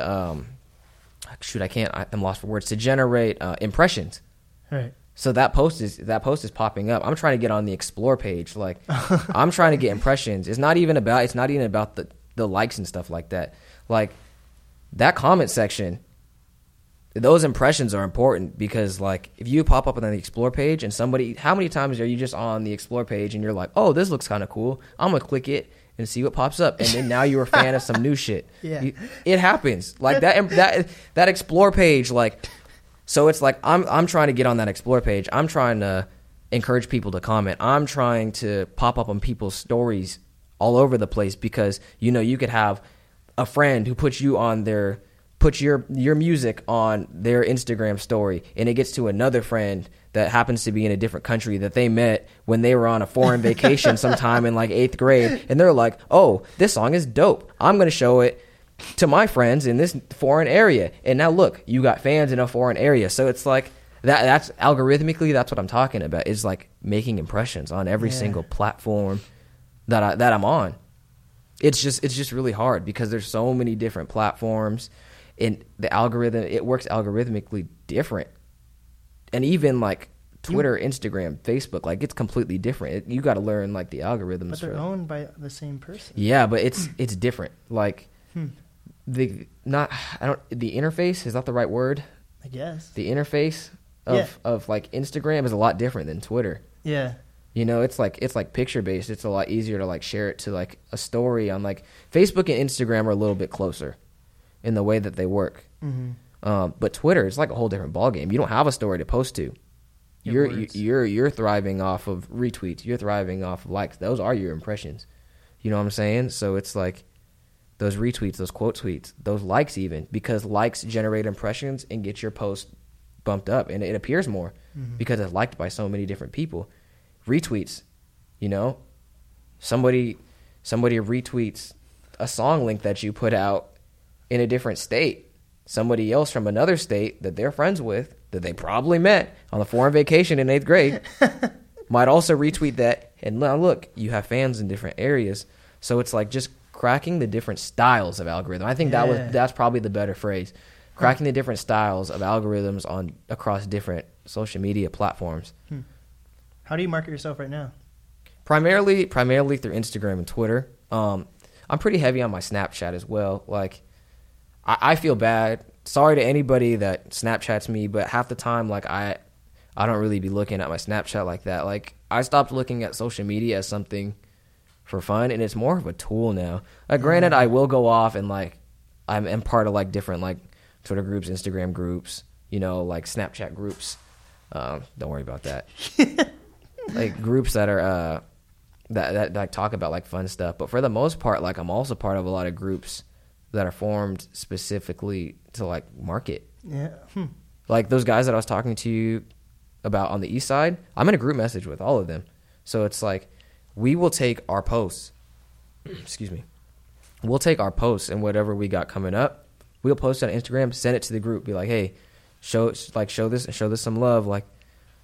I'm lost for words. To generate impressions. Right. So that post is popping up. I'm trying to get on the explore page. Like I'm trying to get impressions. It's not even about the likes and stuff like that. Like that comment section, those impressions are important because like if you pop up on the explore page and somebody, how many times are you just on the explore page and you're like, oh, this looks kind of cool. I'm going to click it and see what pops up, and then now you're a fan of some new shit. Yeah, it happens like that. That explore page, like, so it's like I'm trying to get on that explore page. I'm trying to encourage people to comment. I'm trying to pop up on people's stories all over the place because you know you could have a friend who puts your music on their Instagram story, and it gets to another friend that happens to be in a different country that they met when they were on a foreign vacation sometime in like 8th grade. And they're like, oh, this song is dope. I'm going to show it to my friends in this foreign area. And now look, you got fans in a foreign area. So it's like that's algorithmically, that's what I'm talking about. It's like making impressions on every single platform that I'm on. It's just really hard because there's so many different platforms and the algorithm, it works algorithmically different. And even like Twitter, Instagram, Facebook, like it's completely different. You got to learn like the algorithms. But they're owned by the same person. Yeah, but it's different. Like the interface, is that the right word? I guess the interface of like Instagram is a lot different than Twitter. Yeah, you know, it's like picture based. It's a lot easier to like share it to like a story on like Facebook and Instagram are a little bit closer in the way that they work. Mm-hmm. But Twitter, it's like a whole different ballgame. You don't have a story to post to. You're thriving off of retweets. You're thriving off of likes. Those are your impressions. You know what I'm saying? So it's like those retweets, those quote tweets, those likes even, because likes generate impressions and get your post bumped up, and it appears more because it's liked by so many different people. Retweets, you know, somebody retweets a song link that you put out in a different state. Somebody else from another state that they're friends with, that they probably met on a foreign vacation in 8th grade, might also retweet that. And now look, you have fans in different areas. So it's like just cracking the different styles of algorithm. I think that's probably the better phrase. Cracking the different styles of algorithms on across different social media platforms. How do you market yourself right now? Primarily through Instagram and Twitter. I'm pretty heavy on my Snapchat as well. Like, I feel bad. Sorry to anybody that Snapchats me, but half the time, like, I don't really be looking at my Snapchat like that. Like, I stopped looking at social media as something for fun, and it's more of a tool now. Like, granted, I will go off and, like, I'm part of, like, different, like, Twitter groups, Instagram groups, you know, like, Snapchat groups. Don't worry about that. Like, groups that are that like talk about, like, fun stuff. But for the most part, like, I'm also part of a lot of groups that are formed specifically to, like, market. Yeah. Like, those guys that I was talking to you about on the east side, I'm in a group message with all of them. So it's like, we will take our posts. Excuse me. We'll take our posts and whatever we got coming up. We'll post it on Instagram, send it to the group. Be like, hey, show this some love. Like,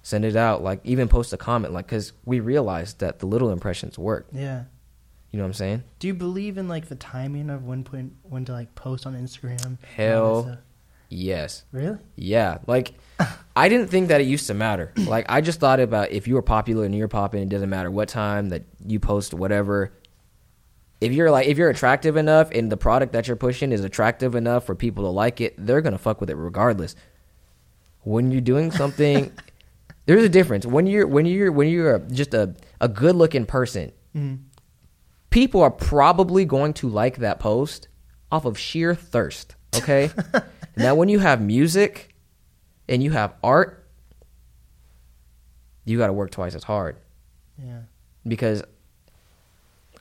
send it out. Like, even post a comment. Like, because we realized that the little impressions work. Yeah. You know what I'm saying? Do you believe in, like, the timing of when to, like, post on Instagram? Hell yes. Really? Yeah. Like, I didn't think that it used to matter. Like, I just thought about if you were popular and you're popping, it doesn't matter what time that you post whatever. If you're attractive enough and the product that you're pushing is attractive enough for people to like it, they're going to fuck with it regardless. When you're doing something, there's a difference. When you're just a good-looking person, people are probably going to like that post off of sheer thirst, okay? Now, when you have music and you have art, you got to work twice as hard. Yeah. Because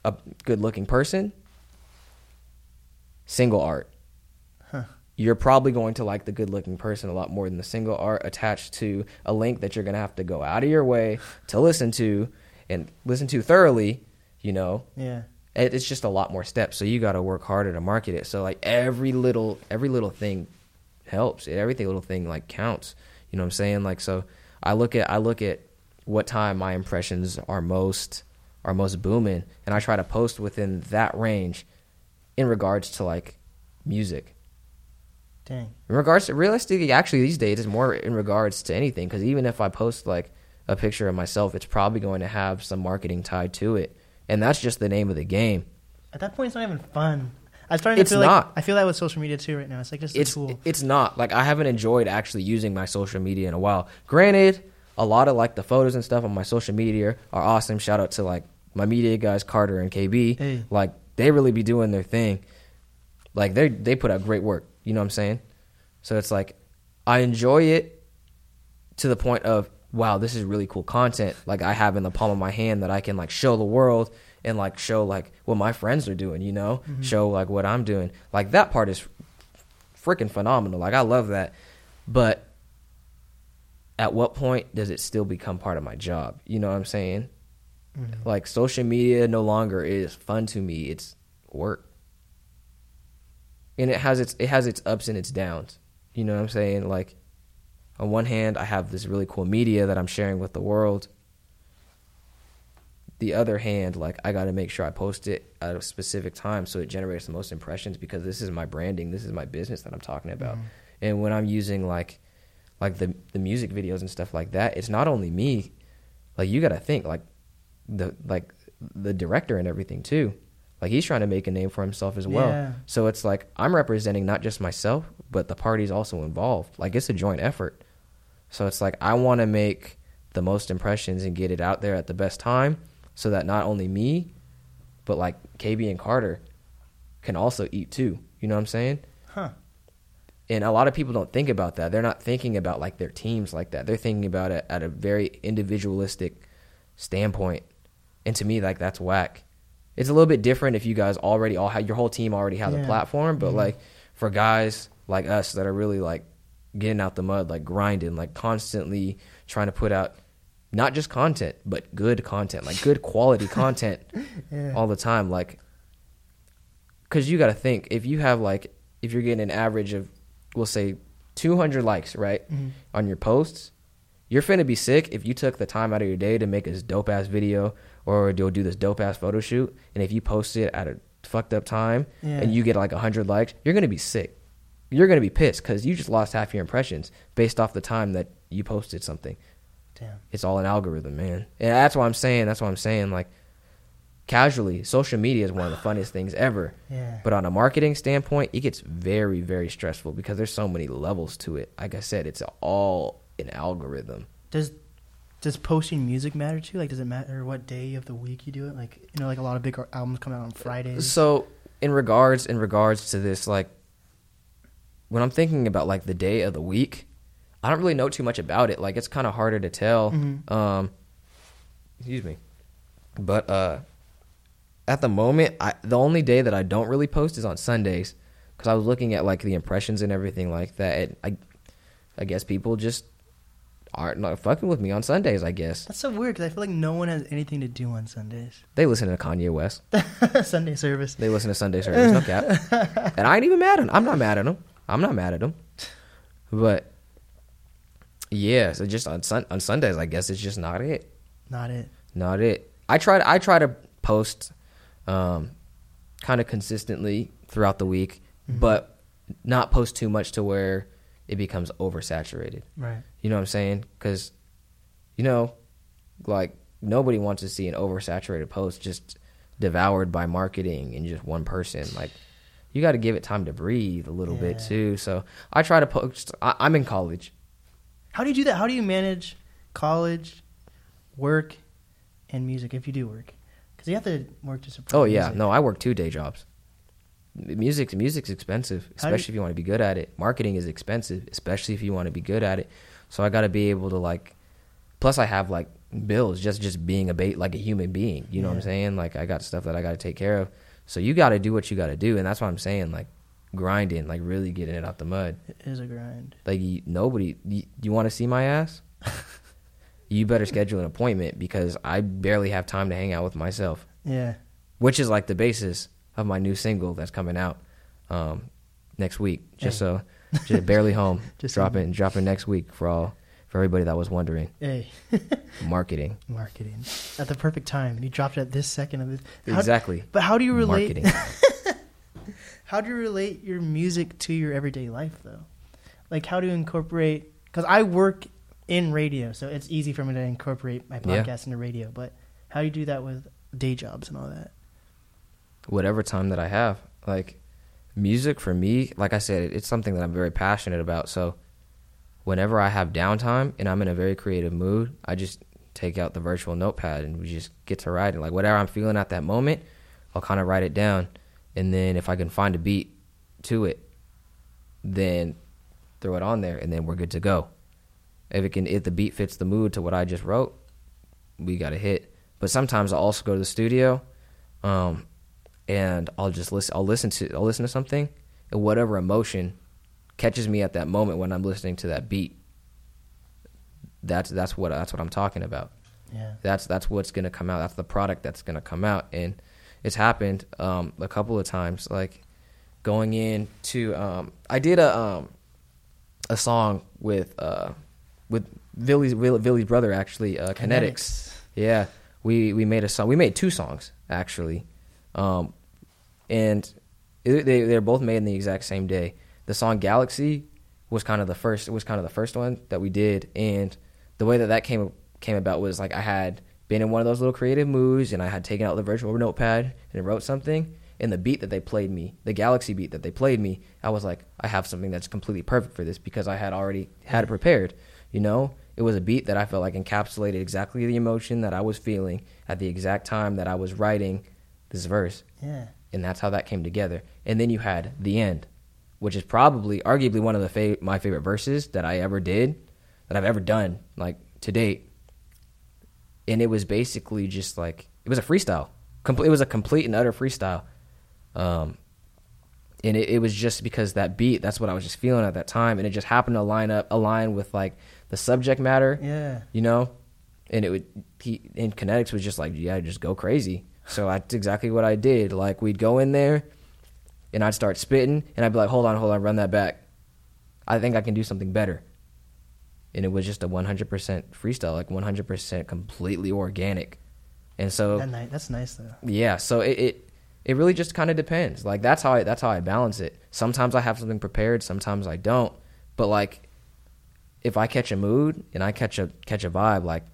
a good-looking person, single art. You're probably going to like the good-looking person a lot more than the single art attached to a link that you're going to have to go out of your way to listen to and listen to thoroughly. You know, yeah, it's just a lot more steps. So you got to work harder to market it. So, like, every little thing helps. Everything little thing, like, counts. You know what I'm saying? Like, so I look at what time my impressions are most booming, and I try to post within that range in regards to, like, music. Dang. In regards to realistically, actually, these days it's more in regards to anything, because even if I post, like, a picture of myself, it's probably going to have some marketing tied to it. And that's just the name of the game. At that point, it's not even fun. I feel that with social media too right now. It's like just a tool. It's not. Like, I haven't enjoyed actually using my social media in a while. Granted, a lot of, like, the photos and stuff on my social media are awesome. Shout out to, like, my media guys, Carter and KB. Hey. Like, they really be doing their thing. Like, they put out great work. You know what I'm saying? So it's like, I enjoy it to the point of, wow, this is really cool content, like, I have in the palm of my hand that I can, like, show the world and, like, show, like, what my friends are doing, you know, show, like, what I'm doing. Like, that part is freaking phenomenal. Like, I love that. But at what point does it still become part of my job? You know what I'm saying? Like, social media no longer is fun to me. It's work. And it has its ups and its downs. You know what I'm saying? Like, on one hand, I have this really cool media that I'm sharing with the world. The other hand, like, I got to make sure I post it at a specific time so it generates the most impressions, because this is my branding, this is my business that I'm talking about. And when I'm using, like the music videos and stuff like that, it's not only me. Like, you got to think, like, the director and everything too. Like, he's trying to make a name for himself as well. Yeah. So it's like, I'm representing not just myself, but the parties also involved. Like, it's a joint effort. So it's like, I want to make the most impressions and get it out there at the best time so that not only me, but, like, KB and Carter can also eat too. You know what I'm saying? And a lot of people don't think about that. They're not thinking about like their teams like that. They're thinking about it at a very individualistic standpoint. And to me, like, that's whack. It's a little bit different if you guys already all have, your whole team already has a platform. But like for guys like us that are really like getting out the mud, like grinding, like constantly trying to put out not just content, but good content, like good quality content all the time. Like, because you got to think, if you have like, if you're getting an average of, we'll say 200 likes, right, on your posts, you're finna be sick if you took the time out of your day to make this dope-ass video or you'll do this dope-ass photo shoot, and if you post it at a fucked-up time and you get like 100 likes, you're going to be sick. You're going to be pissed because you just lost half your impressions based off the time that you posted something. Damn. It's all an algorithm, man. And that's why I'm saying, like, casually, social media is one of the funniest things ever. Yeah. But on a marketing standpoint, it gets very, very stressful because there's so many levels to it. Like I said, it's all an algorithm. Does posting music matter too? Like, does it matter what day of the week you do it? Like, you know, like a lot of big albums come out on Fridays. So in regards to this, like, when I'm thinking about like the day of the week, I don't really know too much about it. Like, it's kind of harder to tell. Excuse me. But at the moment, the only day that I don't really post is on Sundays because I was looking at, like, the impressions and everything like that. And I guess people just aren't like, fucking with me on Sundays, I guess. That's so weird because I feel like no one has anything to do on Sundays. They listen to Kanye West. Sunday Service. They listen to Sunday Service, no cap. And I ain't even mad at him. I'm not mad at him. But, yeah, so just on Sundays, I guess it's just not it. Not it. I try to post kind of consistently throughout the week, but not post too much to where it becomes oversaturated. Right. You know what I'm saying? Because, you know, like, nobody wants to see an oversaturated post just devoured by marketing and just one person. Like, you got to give it time to breathe a little bit too. So I try to post. I'm in college. How do you do that? How do you manage college, work, and music if you do work? So you have to work to support music. No, I work 2 day jobs. Music's expensive, especially if you want to be good at it. Marketing is expensive, especially if you want to be good at it. So I got to be able to, like, plus I have, like, bills, just being like a human being. You know what I'm saying? Like, I got stuff that I got to take care of. So you got to do what you got to do, and that's what I'm saying, like, grinding, like, really getting it out the mud. It is a grind. Like, you want to see my ass? You better schedule an appointment because I barely have time to hang out with myself. Yeah. Which is like the basis of my new single that's coming out next week. Just barely home. Just dropping next week for everybody that was wondering. Hey. Marketing. At the perfect time. You dropped it at this second of it. Exactly. But how do you relate? How do you relate your music to your everyday life though? Like, how do you incorporate, because I work in radio, so it's easy for me to incorporate my podcast into radio, but how do you do that with day jobs and all that? Whatever time that I have. Like, music for me, like I said, it's something that I'm very passionate about, so whenever I have downtime and I'm in a very creative mood, I just take out the virtual notepad and we just get to writing. Like, whatever I'm feeling at that moment, I'll kind of write it down, and then if I can find a beat to it, then throw it on there, and then we're good to go. If the beat fits the mood to what I just wrote, we got a hit. But sometimes I'll also go to the studio, and I'll just listen. I'll listen to something, and whatever emotion catches me at that moment when I'm listening to that beat, that's what I'm talking about. Yeah. That's what's gonna come out. That's the product that's gonna come out, and it's happened a couple of times. Like going into, I did a song with Billy's brother, actually, Kinetics. Yeah, we made a song. We made two songs, actually, and they're both made in the exact same day. The song "Galaxy" was kind of the first one that we did, and the way that came about was like I had been in one of those little creative moods, and I had taken out the virtual notepad and wrote something. And the beat that they played me, the Galaxy beat that they played me, I was like, I have something that's completely perfect for this because I had already had it prepared. You know, it was a beat that I felt like encapsulated exactly the emotion that I was feeling at the exact time that I was writing this verse. Yeah. And that's how that came together. And then you had the end, which is probably arguably one of the my favorite verses that I ever did, that I've ever done, like, to date. And it was basically just like, it was a freestyle. It was a complete and utter freestyle. And it was just because that beat, that's what I was just feeling at that time. And it just happened to align with like the subject matter, yeah, you know? And and Kinetics was just like, yeah, just go crazy. So that's exactly what I did. Like, we'd go in there and I'd start spitting and I'd be like, hold on, run that back. I think I can do something better. And it was just a 100% freestyle, like 100% completely organic. And so that's nice though. Yeah. So it really just kind of depends. Like, that's how I balance it. Sometimes I have something prepared, sometimes I don't. But like, if I catch a mood and I catch a vibe, like,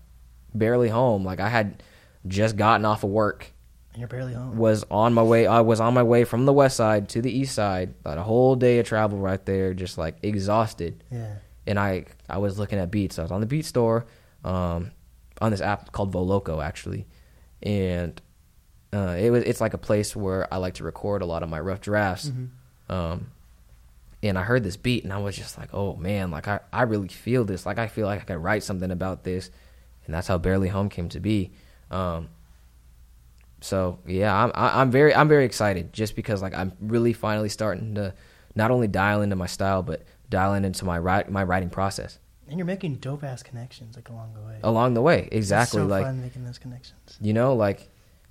barely home. Like, I had just gotten off of work. And you're barely home. I was on my way from the west side to the east side. About a whole day of travel right there, just like exhausted. Yeah. And I was looking at beats. I was on the beat store, on this app called Voloco actually, and. It's like a place where I like to record a lot of my rough drafts. Mm-hmm. And I heard this beat and I was just like, oh man, like I really feel this. Like, I feel like I could write something about this. And that's how Barely Home came to be. So yeah, I'm very excited just because like I'm really finally starting to not only dial into my style, but dialing into my writing process. And you're making dope ass connections like along the way. Along the way. Exactly. It's so like fun making those connections. You know, like,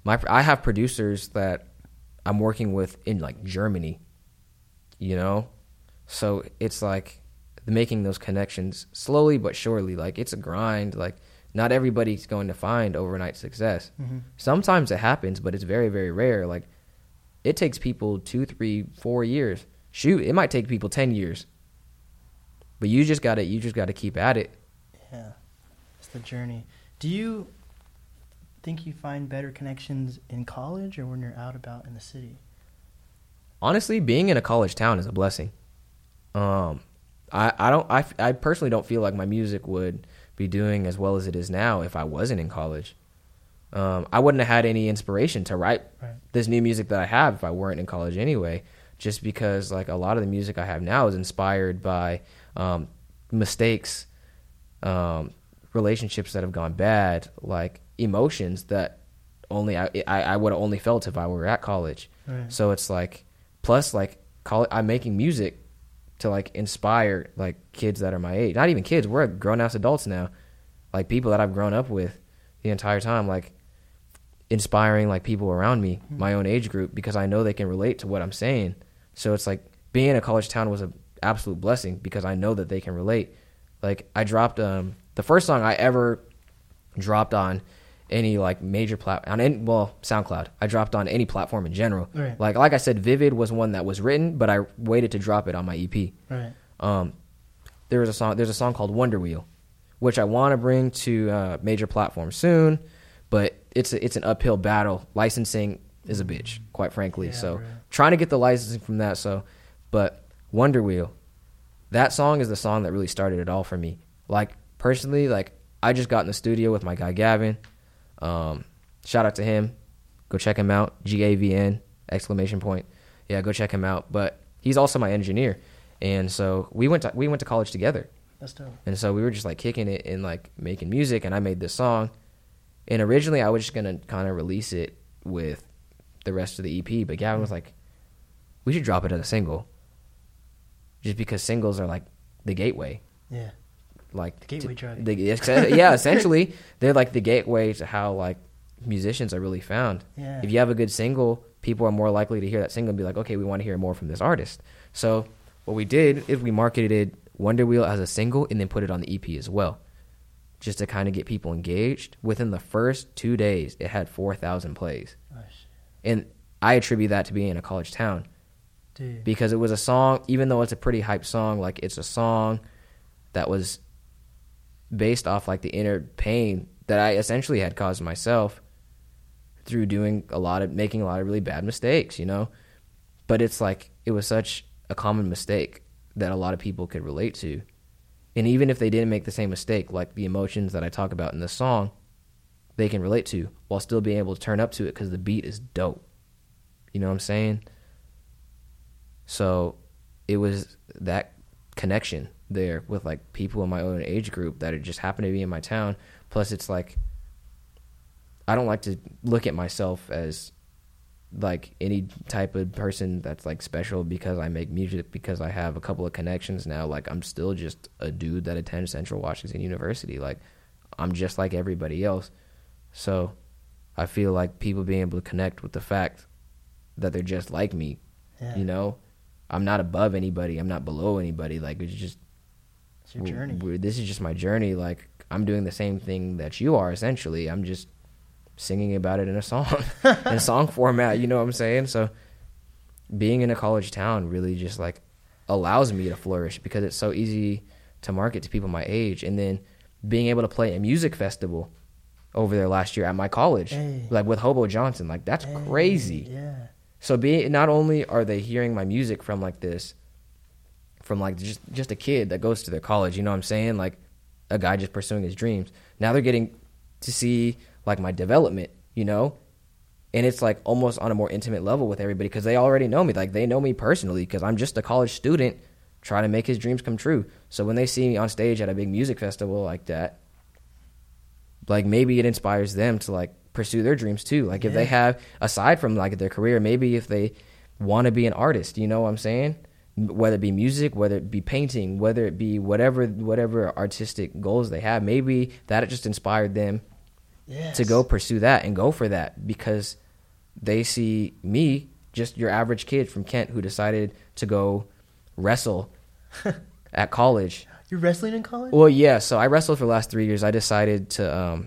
I have producers that I'm working with in like Germany, you know? So it's like making those connections slowly but surely. Like, it's a grind. Like, not everybody's going to find overnight success. Mm-hmm. Sometimes it happens, but it's very, very rare. Like, it takes people 2, 3, 4 years. Shoot, it might take people 10 years. But you just gotta keep at it. Yeah. It's the journey. Do you think you find better connections in college or when you're out about in the city? Honestly, being in a college town is a blessing. I personally don't feel like my music would be doing as well as it is now if I wasn't in college. I wouldn't have had any inspiration to write this new music that I have if I weren't in college anyway, just because like a lot of the music I have now is inspired by mistakes, relationships that have gone bad, like emotions that only I would have only felt if I were at college. Right. So it's like, plus like I'm making music to like inspire like kids that are my age. Not even kids, we're grown ass adults now. Like people that I've grown up with the entire time, like inspiring like people around me, mm-hmm. my own age group, because I know they can relate to what I'm saying. So it's like being in a college town was an absolute blessing because I know that they can relate. Like I dropped the first song I ever dropped on any like major platform, SoundCloud. I dropped on any platform in general. Right. Like I said, Vivid was one that was written, but I waited to drop it on my EP. Right. There's a song called Wonder Wheel, which I want to bring to major platforms soon, but it's an uphill battle. Licensing is a bitch, quite frankly. Yeah, so right. Trying to get the licensing from that. So, but Wonder Wheel, that song is the song that really started it all for me. Like personally, like I just got in the studio with my guy Gavin. Shout out to him. Go check him out. GAVN ! Yeah, go check him out. But he's also my engineer, and so we went to college together. That's dope. And so we were just like kicking it and like making music, and I made this song. And originally I was just gonna kind of release it with the rest of the EP, but Gavin was like, "We should drop it as a single," just because singles are like the gateway. Yeah. Like the gateway drug. Yeah, essentially, they're like the gateway to how like musicians are really found. Yeah. If you have a good single, people are more likely to hear that single and be like, okay, we want to hear more from this artist. So what we did is we marketed Wonder Wheel as a single and then put it on the EP as well, just to kind of get people engaged. Within the first 2 days, it had 4,000 plays. Oh, shit. And I attribute that to being in a college town. Dude. Because it was a song, even though it's a pretty hype song, like it's a song that was based off like the inner pain that I essentially had caused myself through making a lot of really bad mistakes, you know? But it's like, it was such a common mistake that a lot of people could relate to. And even if they didn't make the same mistake, like the emotions that I talk about in this song, they can relate to while still being able to turn up to it because the beat is dope. You know what I'm saying? So it was that connection there with like people in my own age group that had just happened to be in my town. Plus it's like, I don't like to look at myself as like any type of person that's like special because I make music, because I have a couple of connections now. Like I'm still just a dude that attends Central Washington University. Like I'm just like everybody else. So I feel like people being able to connect with the fact that they're just like me, yeah. You know, I'm not above anybody. I'm not below anybody. Like it's just, it's your journey. This is just my journey. Like I'm doing the same thing that you are essentially. I'm just singing about it in a song, in song format, you know what I'm saying? So being in a college town really just like allows me to flourish because it's so easy to market to people my age. And then being able to play a music festival over there last year at my college, hey. Like with Hobo Johnson, like that's hey. Crazy. Yeah. So not only are they hearing my music from like this, from like just a kid that goes to their college, you know what I'm saying? Like a guy just pursuing his dreams. Now they're getting to see like my development, you know? And it's like almost on a more intimate level with everybody because they already know me. Like they know me personally because I'm just a college student trying to make his dreams come true. So when they see me on stage at a big music festival like that, like maybe it inspires them to like pursue their dreams too. Like if yeah. they have, aside from like their career, maybe if they want to be an artist, you know what I'm saying? Whether it be music, whether it be painting, whether it be whatever artistic goals they have, maybe that just inspired them yes. to go pursue that and go for that because they see me, just your average kid from Kent who decided to go wrestle at college. You're wrestling in college? Well, yeah. So I wrestled for the last 3 years. I decided to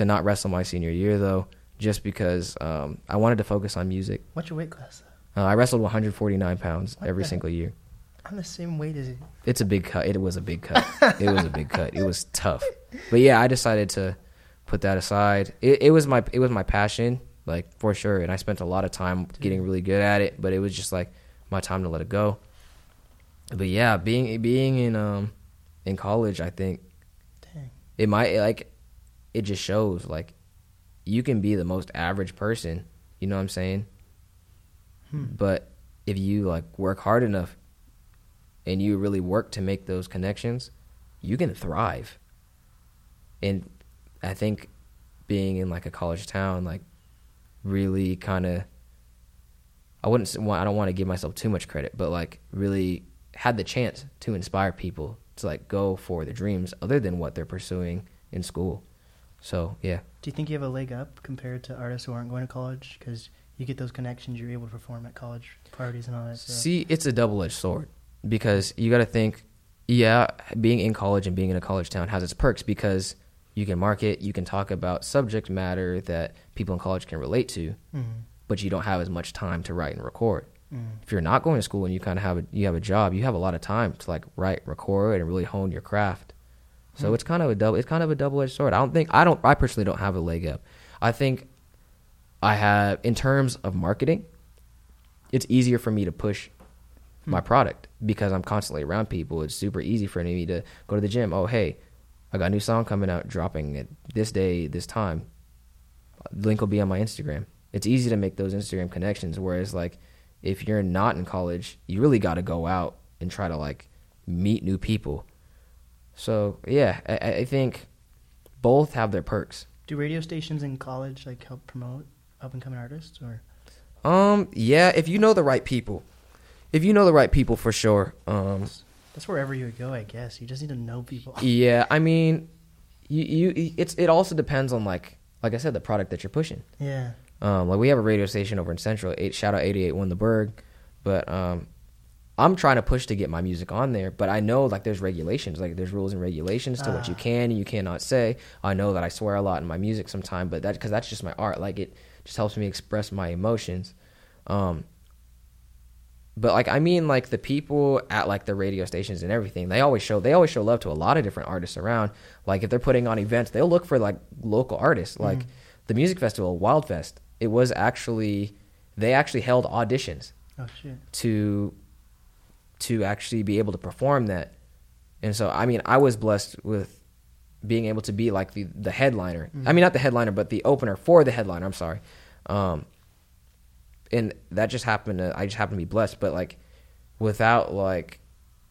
not wrestle my senior year though, just because I wanted to focus on music. What's your weight class? I wrestled 149 pounds what every single year. I'm the same weight as you. It's a big cut. It was a big cut. It was a big cut. It was tough. But yeah, I decided to put that aside. It was my passion, like for sure. And I spent a lot of time getting really good at it. But it was just like my time to let it go. But yeah, being in college, I think dang. It might like it just shows like you can be the most average person. You know what I'm saying? But if you like work hard enough and you really work to make those connections, you can thrive. And I think being in like a college town, like really kind of, I don't want to give myself too much credit, but like really had the chance to inspire people to like go for their dreams other than what they're pursuing in school. So, yeah. Do you think you have a leg up compared to artists who aren't going to college? Because you get those connections, you're able to perform at college parties and all that stuff. See, it's a double-edged sword because you got to think, yeah, being in college and being in a college town has its perks because you can market, you can talk about subject matter that people in college can relate to, mm-hmm. but you don't have as much time to write and record. Mm. If you're not going to school and you kind of have a job, you have a lot of time to like write, record, and really hone your craft. So mm-hmm. it's kind of a double-edged sword. I personally don't have a leg up. I think I have, in terms of marketing, it's easier for me to push my product because I'm constantly around people. It's super easy for me to go to the gym. Oh, hey, I got a new song coming out, dropping it this day, this time. Link will be on my Instagram. It's easy to make those Instagram connections. Whereas like if you're not in college, you really got to go out and try to like meet new people. So yeah, I think both have their perks. Do radio stations in college like help promote up-and-coming artists? Or yeah, if you know the right people for sure. That's wherever you would go, I guess. You just need to know people. Yeah, I mean it also depends on like I said, the product that you're pushing. Yeah. Like we have a radio station over in Central, shout out 88.1 The Berg, but I'm trying to push to get my music on there, but I know like there's regulations, like there's rules and regulations to what you can and you cannot say. I know that I swear a lot in my music sometimes, but because that's just my art, like it just helps me express my emotions. But like I mean, like the people at like the radio stations and everything, they always show love to a lot of different artists around. Like if they're putting on events, they'll look for like local artists. Like the music festival, Wildfest, they actually held auditions to actually be able to perform that. And so, I mean, I was blessed with being able to be like the headliner. Mm-hmm. I mean, not the headliner, but the opener for the headliner. I'm sorry. And that just happened to be blessed. But like without like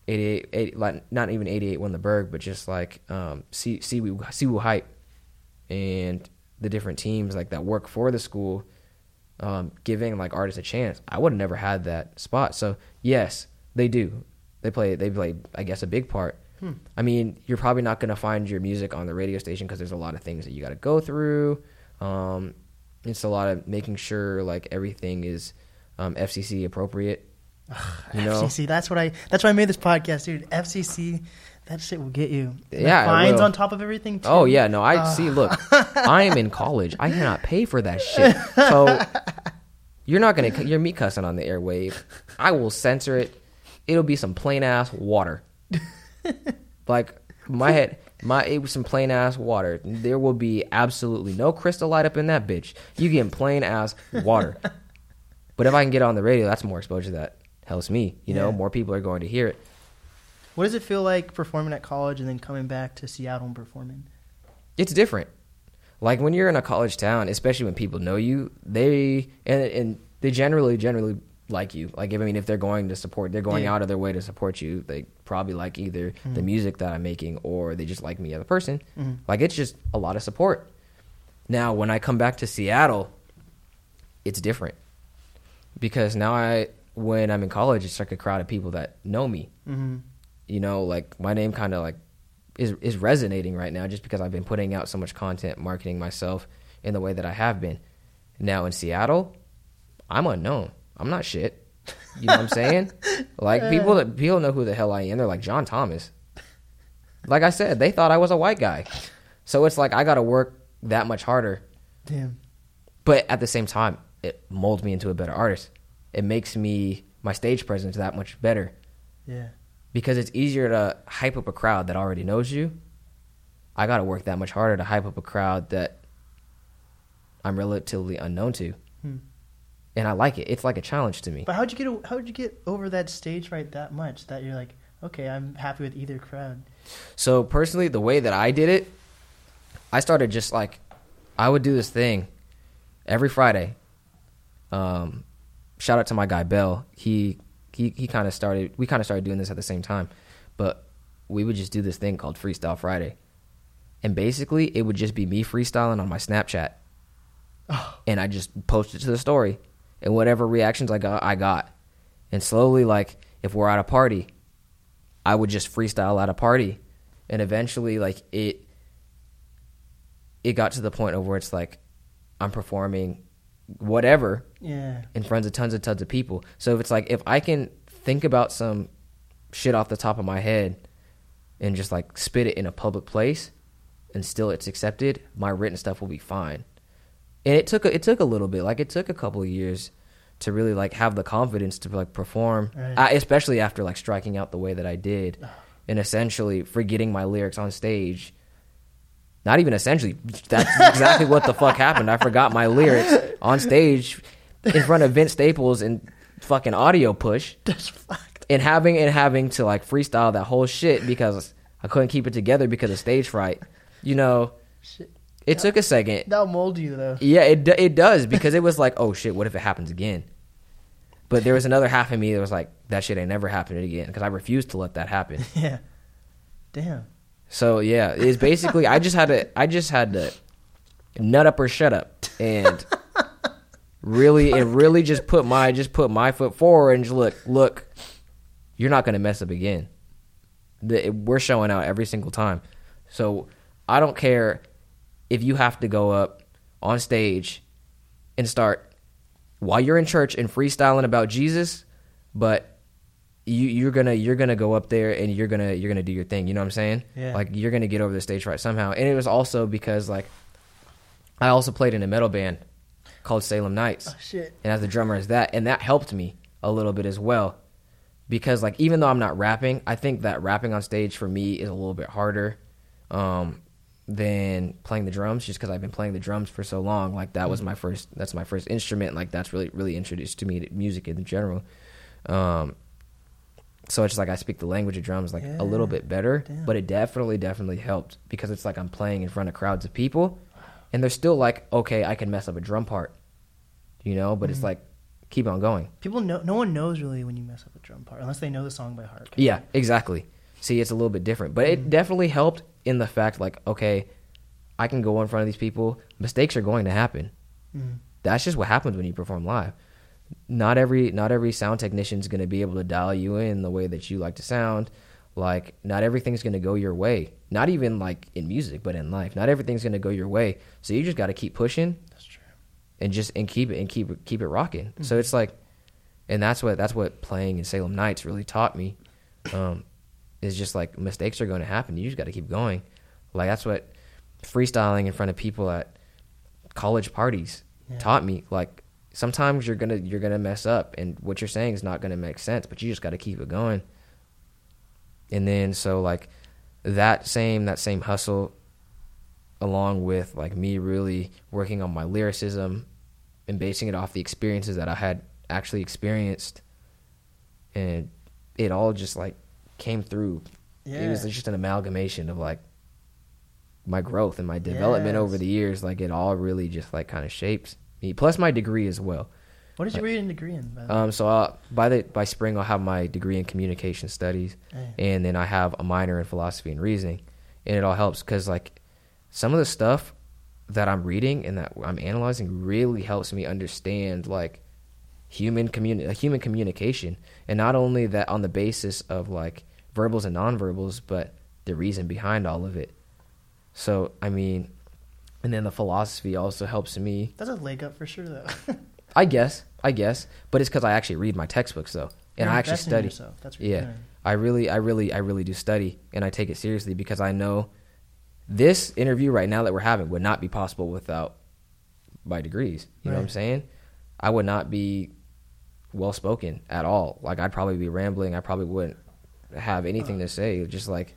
88, like not even 88 won the Berg, but just like CWU hype and the different teams like that work for the school, giving like artists a chance. I would have never had that spot. So yes, they do. They play, I guess, a big part. I mean, you're probably not going to find your music on the radio station because there's a lot of things that you got to go through. It's a lot of making sure like everything is FCC appropriate. FCC, that's why I made this podcast, dude. FCC, that shit will get you. Yeah, fines on top of everything too. Oh yeah, no, I see. Look, I am in college. I cannot pay for that shit. So you're not going to. You're me cussing on the airwave. I will censor it. It'll be some plain ass water. Like it was some plain ass water. There will be absolutely no Crystal Light up in that bitch. You getting plain ass water. But if I can get on the radio, that's more exposure that helps me. You know, more people are going to hear it. What does it feel like performing at college and then coming back to Seattle and performing? It's different. Like when you're in a college town, especially when people know you, they generally like you. Like, I mean, if they're going to support, they're going out of their way to support you. They probably like either the music that I'm making or they just like me as a person. Like, it's just a lot of support. Now, when I come back to Seattle, it's different. Because now when I'm in college, it's like a crowd of people that know me. You know, like my name kind of like is resonating right now just because I've been putting out so much content, marketing myself in the way that I have been. Now in Seattle, I'm unknown. I'm not shit. You know what I'm saying? Like people know who the hell I am. They're like John Thomas. Like I said, they thought I was a white guy. So it's like I got to work that much harder. Damn. But at the same time, it molds me into a better artist. It makes me, my stage presence that much better. Yeah. Because it's easier to hype up a crowd that already knows you. I got to work that much harder to hype up a crowd that I'm relatively unknown to. And I like it. It's like a challenge to me. But how'd you get over that stage fright that much that you're like, okay, I'm happy with either crowd? So personally, the way that I did it, I started just like, I would do this thing every Friday. Shout out to my guy Bell. He kind of started. We kind of started doing this at the same time, but we would just do this thing called Freestyle Friday, and basically it would just be me freestyling on my Snapchat, and I just post it to the story. And whatever reactions I got. And slowly, like, if we're at a party, I would just freestyle at a party. And eventually, like, it got to the point of where it's like, I'm performing whatever in front of tons of people. So if it's like, if I can think about some shit off the top of my head and just, like, spit it in a public place and still it's accepted, my written stuff will be fine. And it took a little bit. Like, it took a couple of years to really, like, have the confidence to, like, perform, right. Especially after, like, striking out the way that I did and essentially forgetting my lyrics on stage. Not even essentially. That's exactly what the fuck happened. I forgot my lyrics on stage in front of Vince Staples and fucking Audio Push. That's fucked. And having to, like, freestyle that whole shit because I couldn't keep it together because of stage fright. You know? Shit. It took a second. That'll mold you, though. Yeah, it does, because it was like, oh, shit, what if it happens again? But there was another half of me that was like, that shit ain't never happening again, because I refused to let that happen. Yeah. Damn. So, yeah, it's basically, I just had to nut up or shut up, and really just put my foot forward and just look, you're not going to mess up again. We're showing out every single time. So, I don't care if you have to go up on stage and start while you're in church and freestyling about Jesus, but you're gonna go up there and you're gonna do your thing. You know what I'm saying? Yeah. Like, you're gonna get over the stage fright somehow. And it was also because, like, I also played in a metal band called Salem Knights. Oh shit! And as the drummer is that, and that helped me a little bit as well, because, like, even though I'm not rapping, I think that rapping on stage for me is a little bit harder. Than playing the drums, just because I've been playing the drums for so long. Like, that was my first instrument. Like, that's really, really introduced to me to music in general. So it's just like I speak the language of drums like a little bit better. Damn. But it definitely helped, because it's like I'm playing in front of crowds of people, and they're still like, okay, I can mess up a drum part, you know. But it's like, keep on going. People know, no one knows really when you mess up a drum part unless they know the song by heart. Yeah, exactly. See, it's a little bit different, but it definitely helped in the fact like, okay, I can go in front of these people. Mistakes are going to happen. Mm. That's just what happens when you perform live. Not every sound technician is going to be able to dial you in the way that you like to sound. Like, not everything's going to go your way. Not even like in music, but in life, not everything's going to go your way. So you just got to keep pushing. That's true. And keep it rocking. Mm-hmm. So it's like, and that's what playing in Salem Nights really taught me. Is just like mistakes are going to happen. You just got to keep going. Like that's what freestyling in front of people at college parties taught me. Like sometimes you're gonna mess up, and what you're saying is not gonna make sense, but you just got to keep it going. And then so like that same hustle, along with like me really working on my lyricism and basing it off the experiences that I had actually experienced, and it all just like came through. Yeah. It was just an amalgamation of like my growth and my development over the years. Like it all really just like kind of shapes me, plus my degree as well. What did you read in degree in, by the way? So by spring I'll have my degree in communication studies, and then I have a minor in philosophy and reasoning, and it all helps because like some of the stuff that I'm reading and that I'm analyzing really helps me understand like human communication, and not only that on the basis of like verbals and nonverbals, but the reason behind all of it. So, I mean, and then the philosophy also helps me. That's a leg up for sure, though. I guess. But it's because I actually read my textbooks, though. And I actually study. That's what you're doing. I really do study, and I take it seriously because I know this interview right now that we're having would not be possible without my degrees. You know what I'm saying? I would not be well-spoken at all. Like, I'd probably be rambling. I probably wouldn't have anything to say. Just like...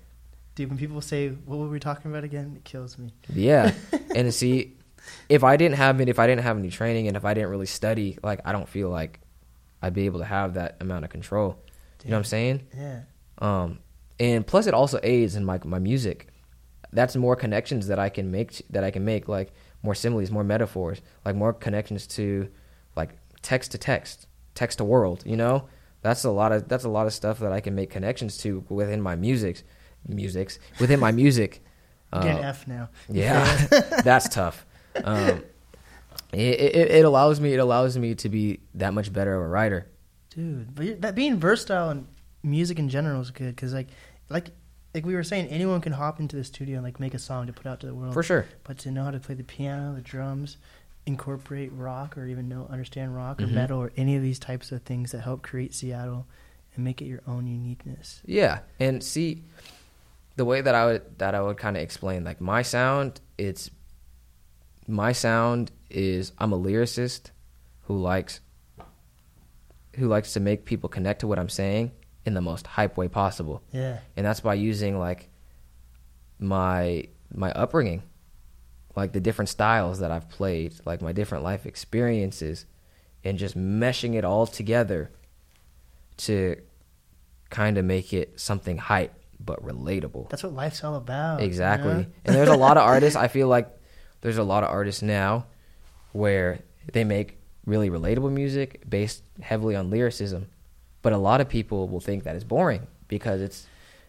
Dude, when people say, what were we talking about again? It kills me. Yeah. And see, if I didn't have any training and if I didn't really study, like, I don't feel like I'd be able to have that amount of control. Dude. You know what I'm saying? Yeah. And plus it also aids in my music. That's more connections that I can make, like more similes, more metaphors, like more connections to like text to world, you know? That's a lot of stuff that I can make connections to within my music within my music. Get F now. Yeah, that's tough. It allows me to be that much better of a writer, dude. But that being versatile in music in general is good because like we were saying, anyone can hop into the studio and like make a song to put out to the world for sure. But to know how to play the piano, the drums, incorporate rock, or even understand rock or metal or any of these types of things that help create Seattle and make it your own uniqueness. Yeah, and see. The way that I would kind of explain, like, my sound is I'm a lyricist who likes to make people connect to what I'm saying in the most hype way possible. Yeah. And that's by using like my upbringing, like the different styles that I've played, like my different life experiences, and just meshing it all together to kind of make it something hype. But relatable. That's what life's all about. Exactly. You know? And there's a lot of artists, I feel like there's a lot of artists now where they make really relatable music based heavily on lyricism. But a lot of people will think that it's boring because it's,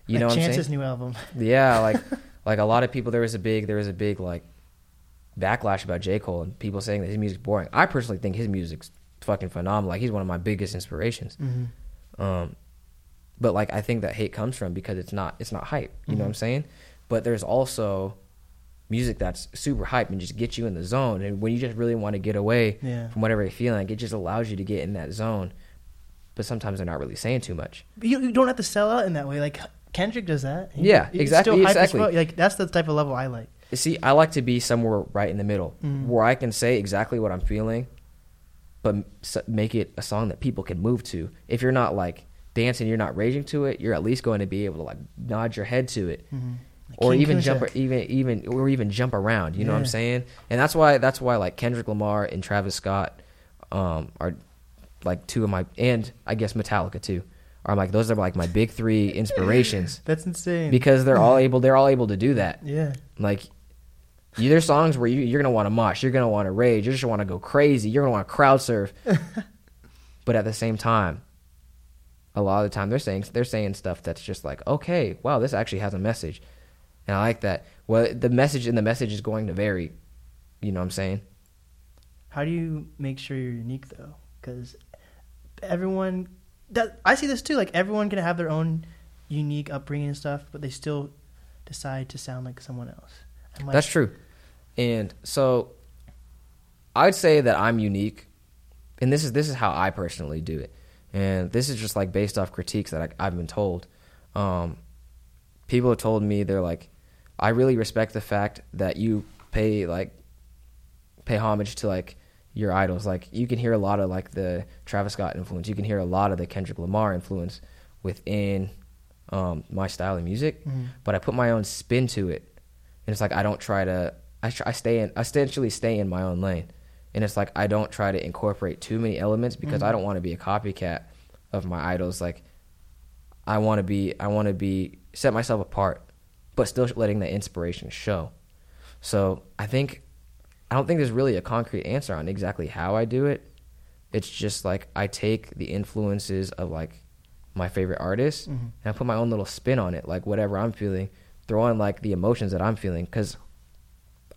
you like know what I'm saying? Chance's new album. Yeah, like a lot of people, there was a big like backlash about J Cole and people saying that his music's boring. I personally think his music's fucking phenomenal. Like he's one of my biggest inspirations. Mm-hmm. But like I think that hate comes from because it's not hype, you know what I'm saying? But there's also music that's super hype and just gets you in the zone, and when you just really want to get away from whatever you're feeling, like it just allows you to get in that zone. But sometimes they're not really saying too much. You don't have to sell out in that way. Like Kendrick does that. Exactly. Well. Like that's the type of level I like. See, I like to be somewhere right in the middle where I can say exactly what I'm feeling, but make it a song that people can move to. If you're not like dancing, you're not raging to it, you're at least going to be able to like nod your head to it, like or even jump, or even jump around. You know what I'm saying? And that's why like Kendrick Lamar and Travis Scott are like two of my, and I guess Metallica too, are like those are like my big three inspirations. That's insane because they're all able to do that. Yeah, like there's songs where you're gonna want to mosh, you're gonna want to rage, you just want to go crazy, you're gonna want to crowd surf. But at the same time, a lot of the time they're saying stuff that's just like, okay, wow, this actually has a message. And I like that. Well, the message is going to vary. You know what I'm saying? How do you make sure you're unique, though? Because everyone... I see this, too. Like, everyone can have their own unique upbringing and stuff, but they still decide to sound like someone else. Like, that's true. And so I'd say that I'm unique, and this is how I personally do it. And this is just, like, based off critiques that I've been told. People have told me, they're like, I really respect the fact that you pay homage to, like, your idols. Like, you can hear a lot of, like, the Travis Scott influence. You can hear a lot of the Kendrick Lamar influence within my style of music. Mm-hmm. But I put my own spin to it. And it's like, I don't try to... I essentially stay in my own lane. And it's like, I don't try to incorporate too many elements because I don't want to be a copycat of my idols. Like, I want to set myself apart, but still letting the inspiration show. So I don't think there's really a concrete answer on exactly how I do it. It's just like I take the influences of like my favorite artists and I put my own little spin on it, like whatever I'm feeling, throw in like the emotions that I'm feeling, because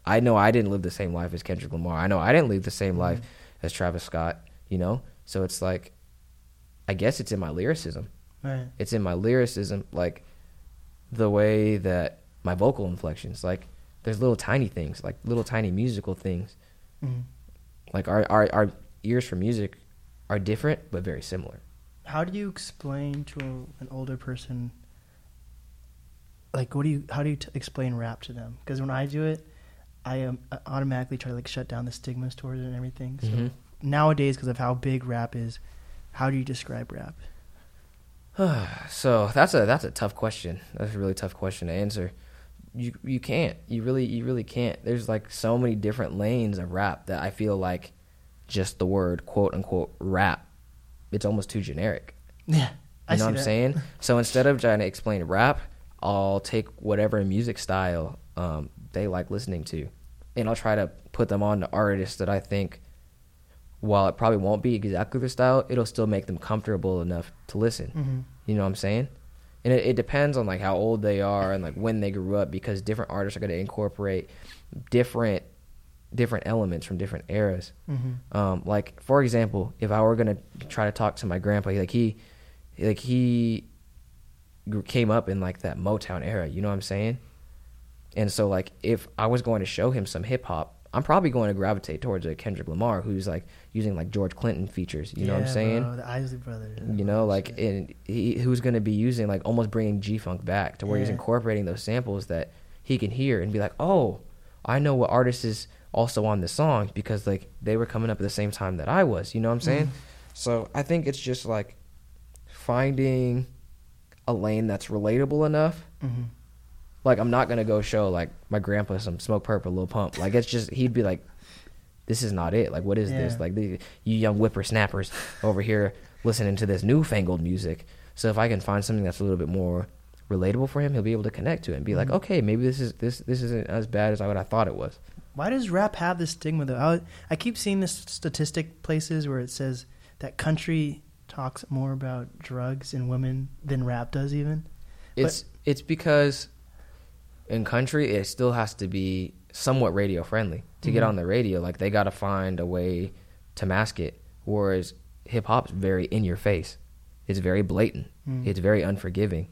I know I didn't live the same life as Kendrick Lamar. I know I didn't live the same life as Travis Scott, you know? So it's like, I guess it's in my lyricism. Right. It's in my lyricism, like the way that my vocal inflections, like, there's little tiny things, like little tiny musical things. Mm-hmm. Like our ears for music are different, but very similar. How do you explain to an older person, like, how do you explain rap to them? Because when I do it, I automatically try to, like, shut down the stigmas towards it and everything. So nowadays, because of how big rap is, how do you describe rap? So that's a tough question. That's a really tough question to answer. You can't. You really can't. There's, like, so many different lanes of rap that I feel like just the word, quote unquote, rap, it's almost too generic. Yeah, I see that. You know what I'm saying? So instead of trying to explain rap, I'll take whatever music style they like listening to, and I'll try to put them on to artists that I think, while it probably won't be exactly their style, it'll still make them comfortable enough to listen. Mm-hmm. You know what I'm saying? And it depends on, like, how old they are and, like, when they grew up, because different artists are going to incorporate different elements from different eras. Mm-hmm. Like, for example, if I were going to try to talk to my grandpa, like, he came up in, like, that Motown era, you know what I'm saying? And so, like, if I was going to show him some hip-hop, I'm probably going to gravitate towards a Kendrick Lamar who's, like, using, like, George Clinton features. You know what I'm saying? Bro, the Isley Brothers. You know, like, and who's going to be using, like, almost bringing G-Funk back to where he's incorporating those samples that he can hear and be like, oh, I know what artist is also on this song because, like, they were coming up at the same time that I was. You know what I'm saying? So I think it's just, like, finding a lane that's relatable enough. Mm-hmm. Like, I'm not going to go show, like, my grandpa some Smoke Purp or Lil Pump. Like, it's just, he'd be like, this is not it. Like, what is this? Like, you young whippersnappers over here listening to this newfangled music. So if I can find something that's a little bit more relatable for him, he'll be able to connect to it and be like, okay, maybe this isn't as bad as what I thought it was. Why does rap have this stigma, though? I keep seeing this statistic places where it says that country talks more about drugs and women than rap does even. It's because... in country, it still has to be somewhat radio friendly to get on the radio. Like, they got to find a way to mask it. Whereas hip hop's very in your face. It's very blatant. It's very unforgiving.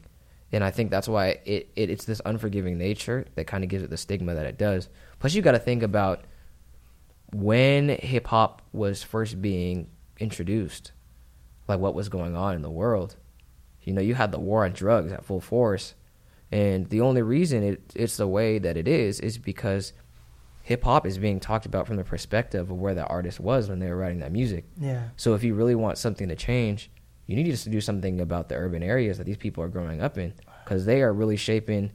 And I think that's why it's this unforgiving nature that kind of gives it the stigma that it does. Plus, you got to think about when hip hop was first being introduced, like what was going on in the world. You know, you had the war on drugs at full force. And the only reason it's the way that it is because hip-hop is being talked about from the perspective of where that artist was when they were writing that music. Yeah. So if you really want something to change, you need to do something about the urban areas that these people are growing up in, because they are really shaping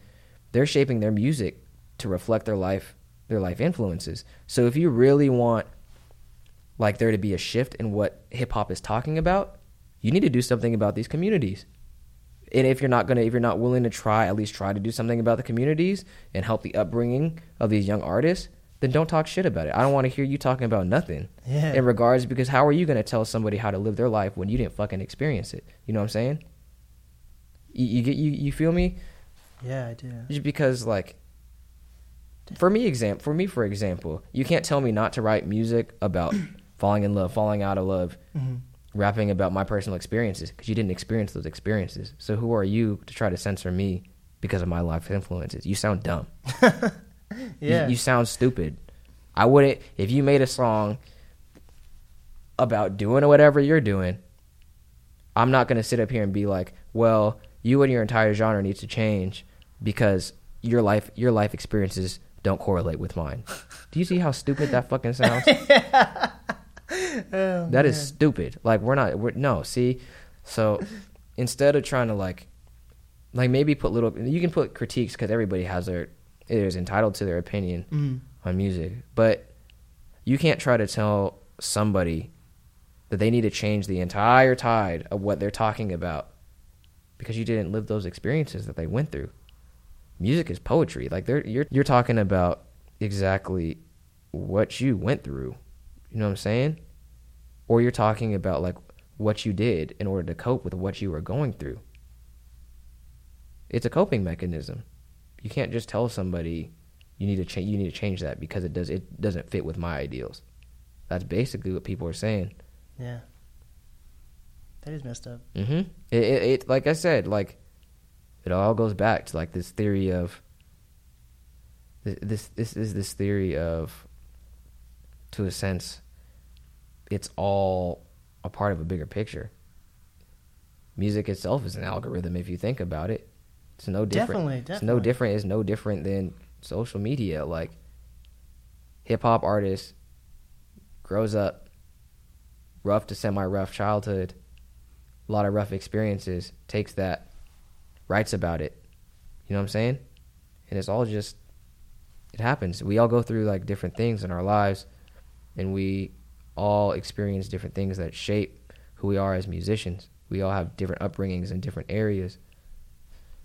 their music to reflect their life influences. So if you really want, like, there to be a shift in what hip-hop is talking about, you need to do something about these communities. And if you're not willing to try, at least try to do something about the communities and help the upbringing of these young artists, then don't talk shit about it. I don't want to hear you talking about nothing in regards, because how are you going to tell somebody how to live their life when you didn't fucking experience it? You know what I'm saying? You feel me? Yeah, I do. Just because, like, for example, you can't tell me not to write music about falling in love, falling out of love, rapping about my personal experiences, because you didn't experience those experiences. So who are you to try to censor me because of my life influences? You sound dumb. Yeah, you sound stupid. I wouldn't, if you made a song about doing whatever you're doing, I'm not going to sit up here and be like, well, you and your entire genre needs to change because your life experiences don't correlate with mine. Do you see how stupid that fucking sounds? Yeah. Oh, that is stupid. Like, we're not, see? So instead of trying to like maybe put little, you can put critiques because everybody has their, it is entitled to their opinion on music, but you can't try to tell somebody that they need to change the entire tide of what they're talking about because you didn't live those experiences that they went through. Music is poetry. Like, you're talking about exactly what you went through, you know what I'm saying? Or you're talking about, like, what you did in order to cope with what you were going through. It's a coping mechanism. You can't just tell somebody you need to change that because it doesn't fit with my ideals. That's basically what people are saying. Yeah, that is messed up. Mhm. It like I said, like, it all goes back to like this theory of this theory of to a sense it's all a part of a bigger picture. Music itself is an algorithm if you think about it. It's no different. Definitely. It's no different than social media. Like, hip-hop artist grows up rough to semi-rough childhood, a lot of rough experiences, takes that, writes about it. You know what I'm saying? And it's all just, it happens. We all go through, like, different things in our lives, and we all experience different things that shape who we are as musicians. We all have different upbringings in different areas.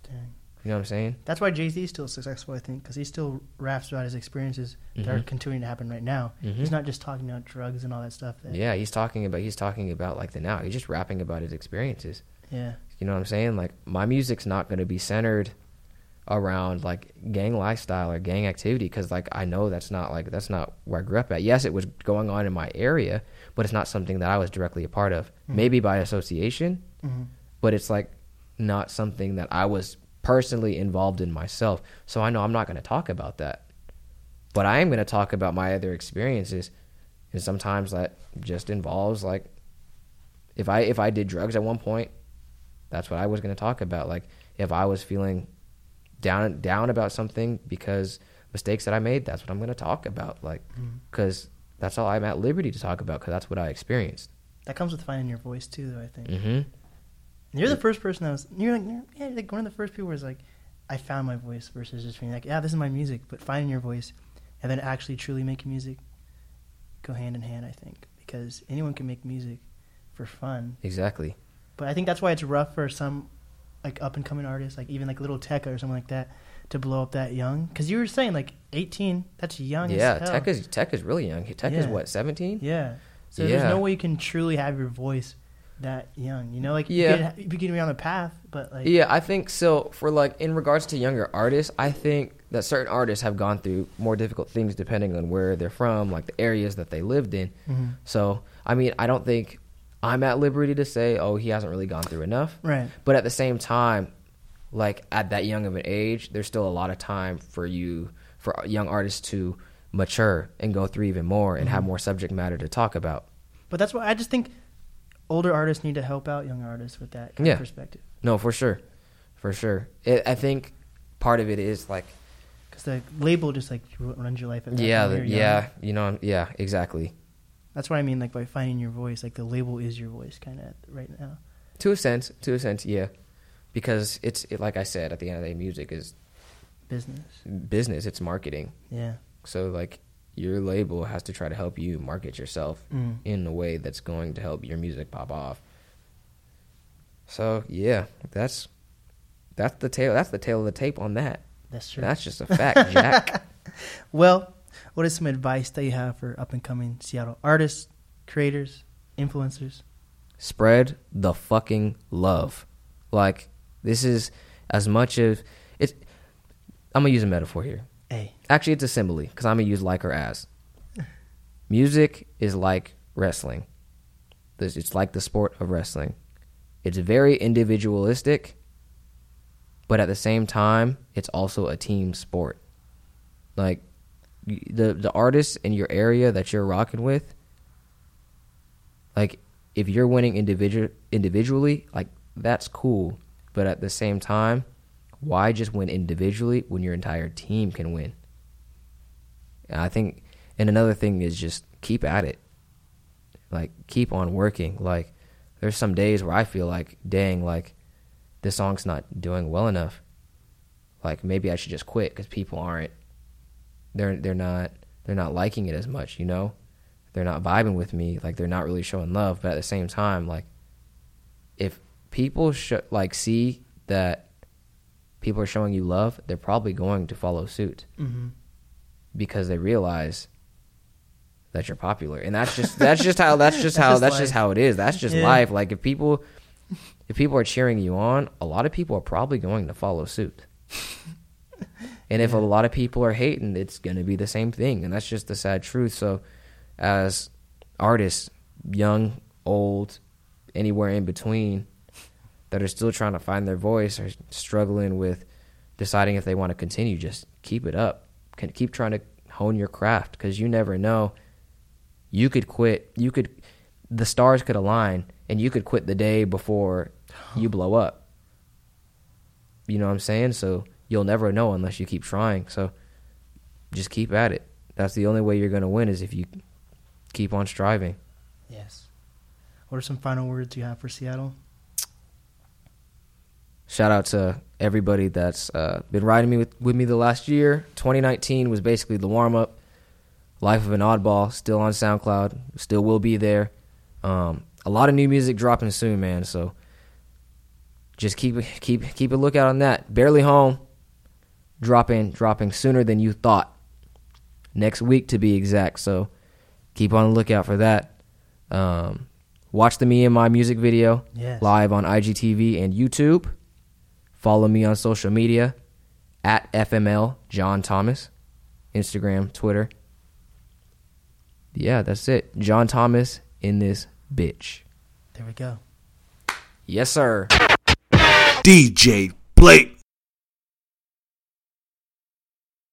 Dang. You know what I'm saying? That's why Jay-Z is still successful, I think, because he still raps about his experiences that are continuing to happen right now. Mm-hmm. He's not just talking about drugs and all that stuff. Yeah, he's talking about like the now. He's just rapping about his experiences. Yeah. You know what I'm saying? Like, my music's not going to be centered around like gang lifestyle or gang activity because, like, I know that's not where I grew up at. Yes, it was going on in my area, but it's not something that I was directly a part of. Mm-hmm. Maybe by association, but it's like not something that I was personally involved in myself. So I know I'm not going to talk about that, but I am going to talk about my other experiences. And sometimes that just involves, like, if I did drugs at one point, that's what I was going to talk about. Like, if I was feeling down about something because mistakes that I made, that's what I'm going to talk about. Like, because that's all I'm at liberty to talk about, because that's what I experienced. That comes with finding your voice too, though, I think. You're the first person that was... You're like one of the first people was like, I found my voice, versus just being like, yeah, this is my music, but finding your voice and then actually truly making music go hand in hand, I think, because anyone can make music for fun. Exactly. But I think that's why it's rough for some, like, up-and-coming artists, like even like little Tekka or something like that, to blow up that young. Because you were saying, like, 18, that's young as hell. Yeah, Tekka's really young. Tekka's, what, 17? Yeah. So there's no way you can truly have your voice that young, you know, like, you can be on the path, but like, yeah, I think so. For like, in regards to younger artists, I think that certain artists have gone through more difficult things depending on where they're from, like the areas that they lived in. So, I mean, I don't think I'm at liberty to say, oh, he hasn't really gone through enough, right? But at the same time, like, at that young of an age, there's still a lot of time for young artists to mature and go through even more and have more subject matter to talk about. But that's why I just think older artists need to help out young artists with that kind of perspective. No, for sure. I think part of it is like, because the label just like runs your life at that time. Exactly. That's what I mean, like, by finding your voice, like the label is your voice, kind of, right now. To a sense, yeah, because it's like I said, at the end of the day, music is business. It's marketing. Yeah. So like, your label has to try to help you market yourself in a way that's going to help your music pop off. So yeah, that's the tail of the tape on that. That's true. That's just a fact, Jack. Well, What is some advice that you have for up-and-coming Seattle artists, creators, influencers? Spread the fucking love. Like, this is as much as... It's, I'm going to use a metaphor here. Hey. Actually, it's a simile, because I'm going to use like or as. Music is like wrestling. It's like the sport of wrestling. It's very individualistic, but at the same time, it's also a team sport. Like... The artists in your area that you're rocking with, like, if you're winning individually, like, that's cool. But at the same time, why just win individually when your entire team can win? And I think, and another thing is just keep at it. Like, keep on working. Like, there's some days where I feel like, dang, like, this song's not doing well enough. Like, maybe I should just quit because people aren't. They're not liking it as much, you know? They're not vibing with me. Like, they're not really showing love. But at the same time, like, if people see that people are showing you love, they're probably going to follow suit. Mm-hmm. Because they realize that you're popular. And that's just how it is. That's just life. Like, if people are cheering you on, a lot of people are probably going to follow suit. And if a lot of people are hating, it's going to be the same thing. And that's just the sad truth. So as artists, young, old, anywhere in between, that are still trying to find their voice or struggling with deciding if they want to continue, just keep it up. Keep trying to hone your craft, because you never know. You could quit. The stars could align, and you could quit the day before you blow up. You know what I'm saying? So... You'll never know unless you keep trying. So just keep at it. That's the only way you're going to win, is if you keep on striving. Yes. What are some final words you have for Seattle? Shout out to everybody that's been riding with me the last year. 2019 was basically the warm-up. Life of an Oddball, still on SoundCloud, still will be there. A lot of new music dropping soon, man, so just keep a lookout on that. Barely Home. Dropping sooner than you thought. Next week, to be exact. So keep on the lookout for that. Watch the Me and My music video live on IGTV and YouTube. Follow me on social media at FML John Thomas, Instagram, Twitter. Yeah, that's it. John Thomas in this bitch. There we go. Yes, sir. DJ Blake.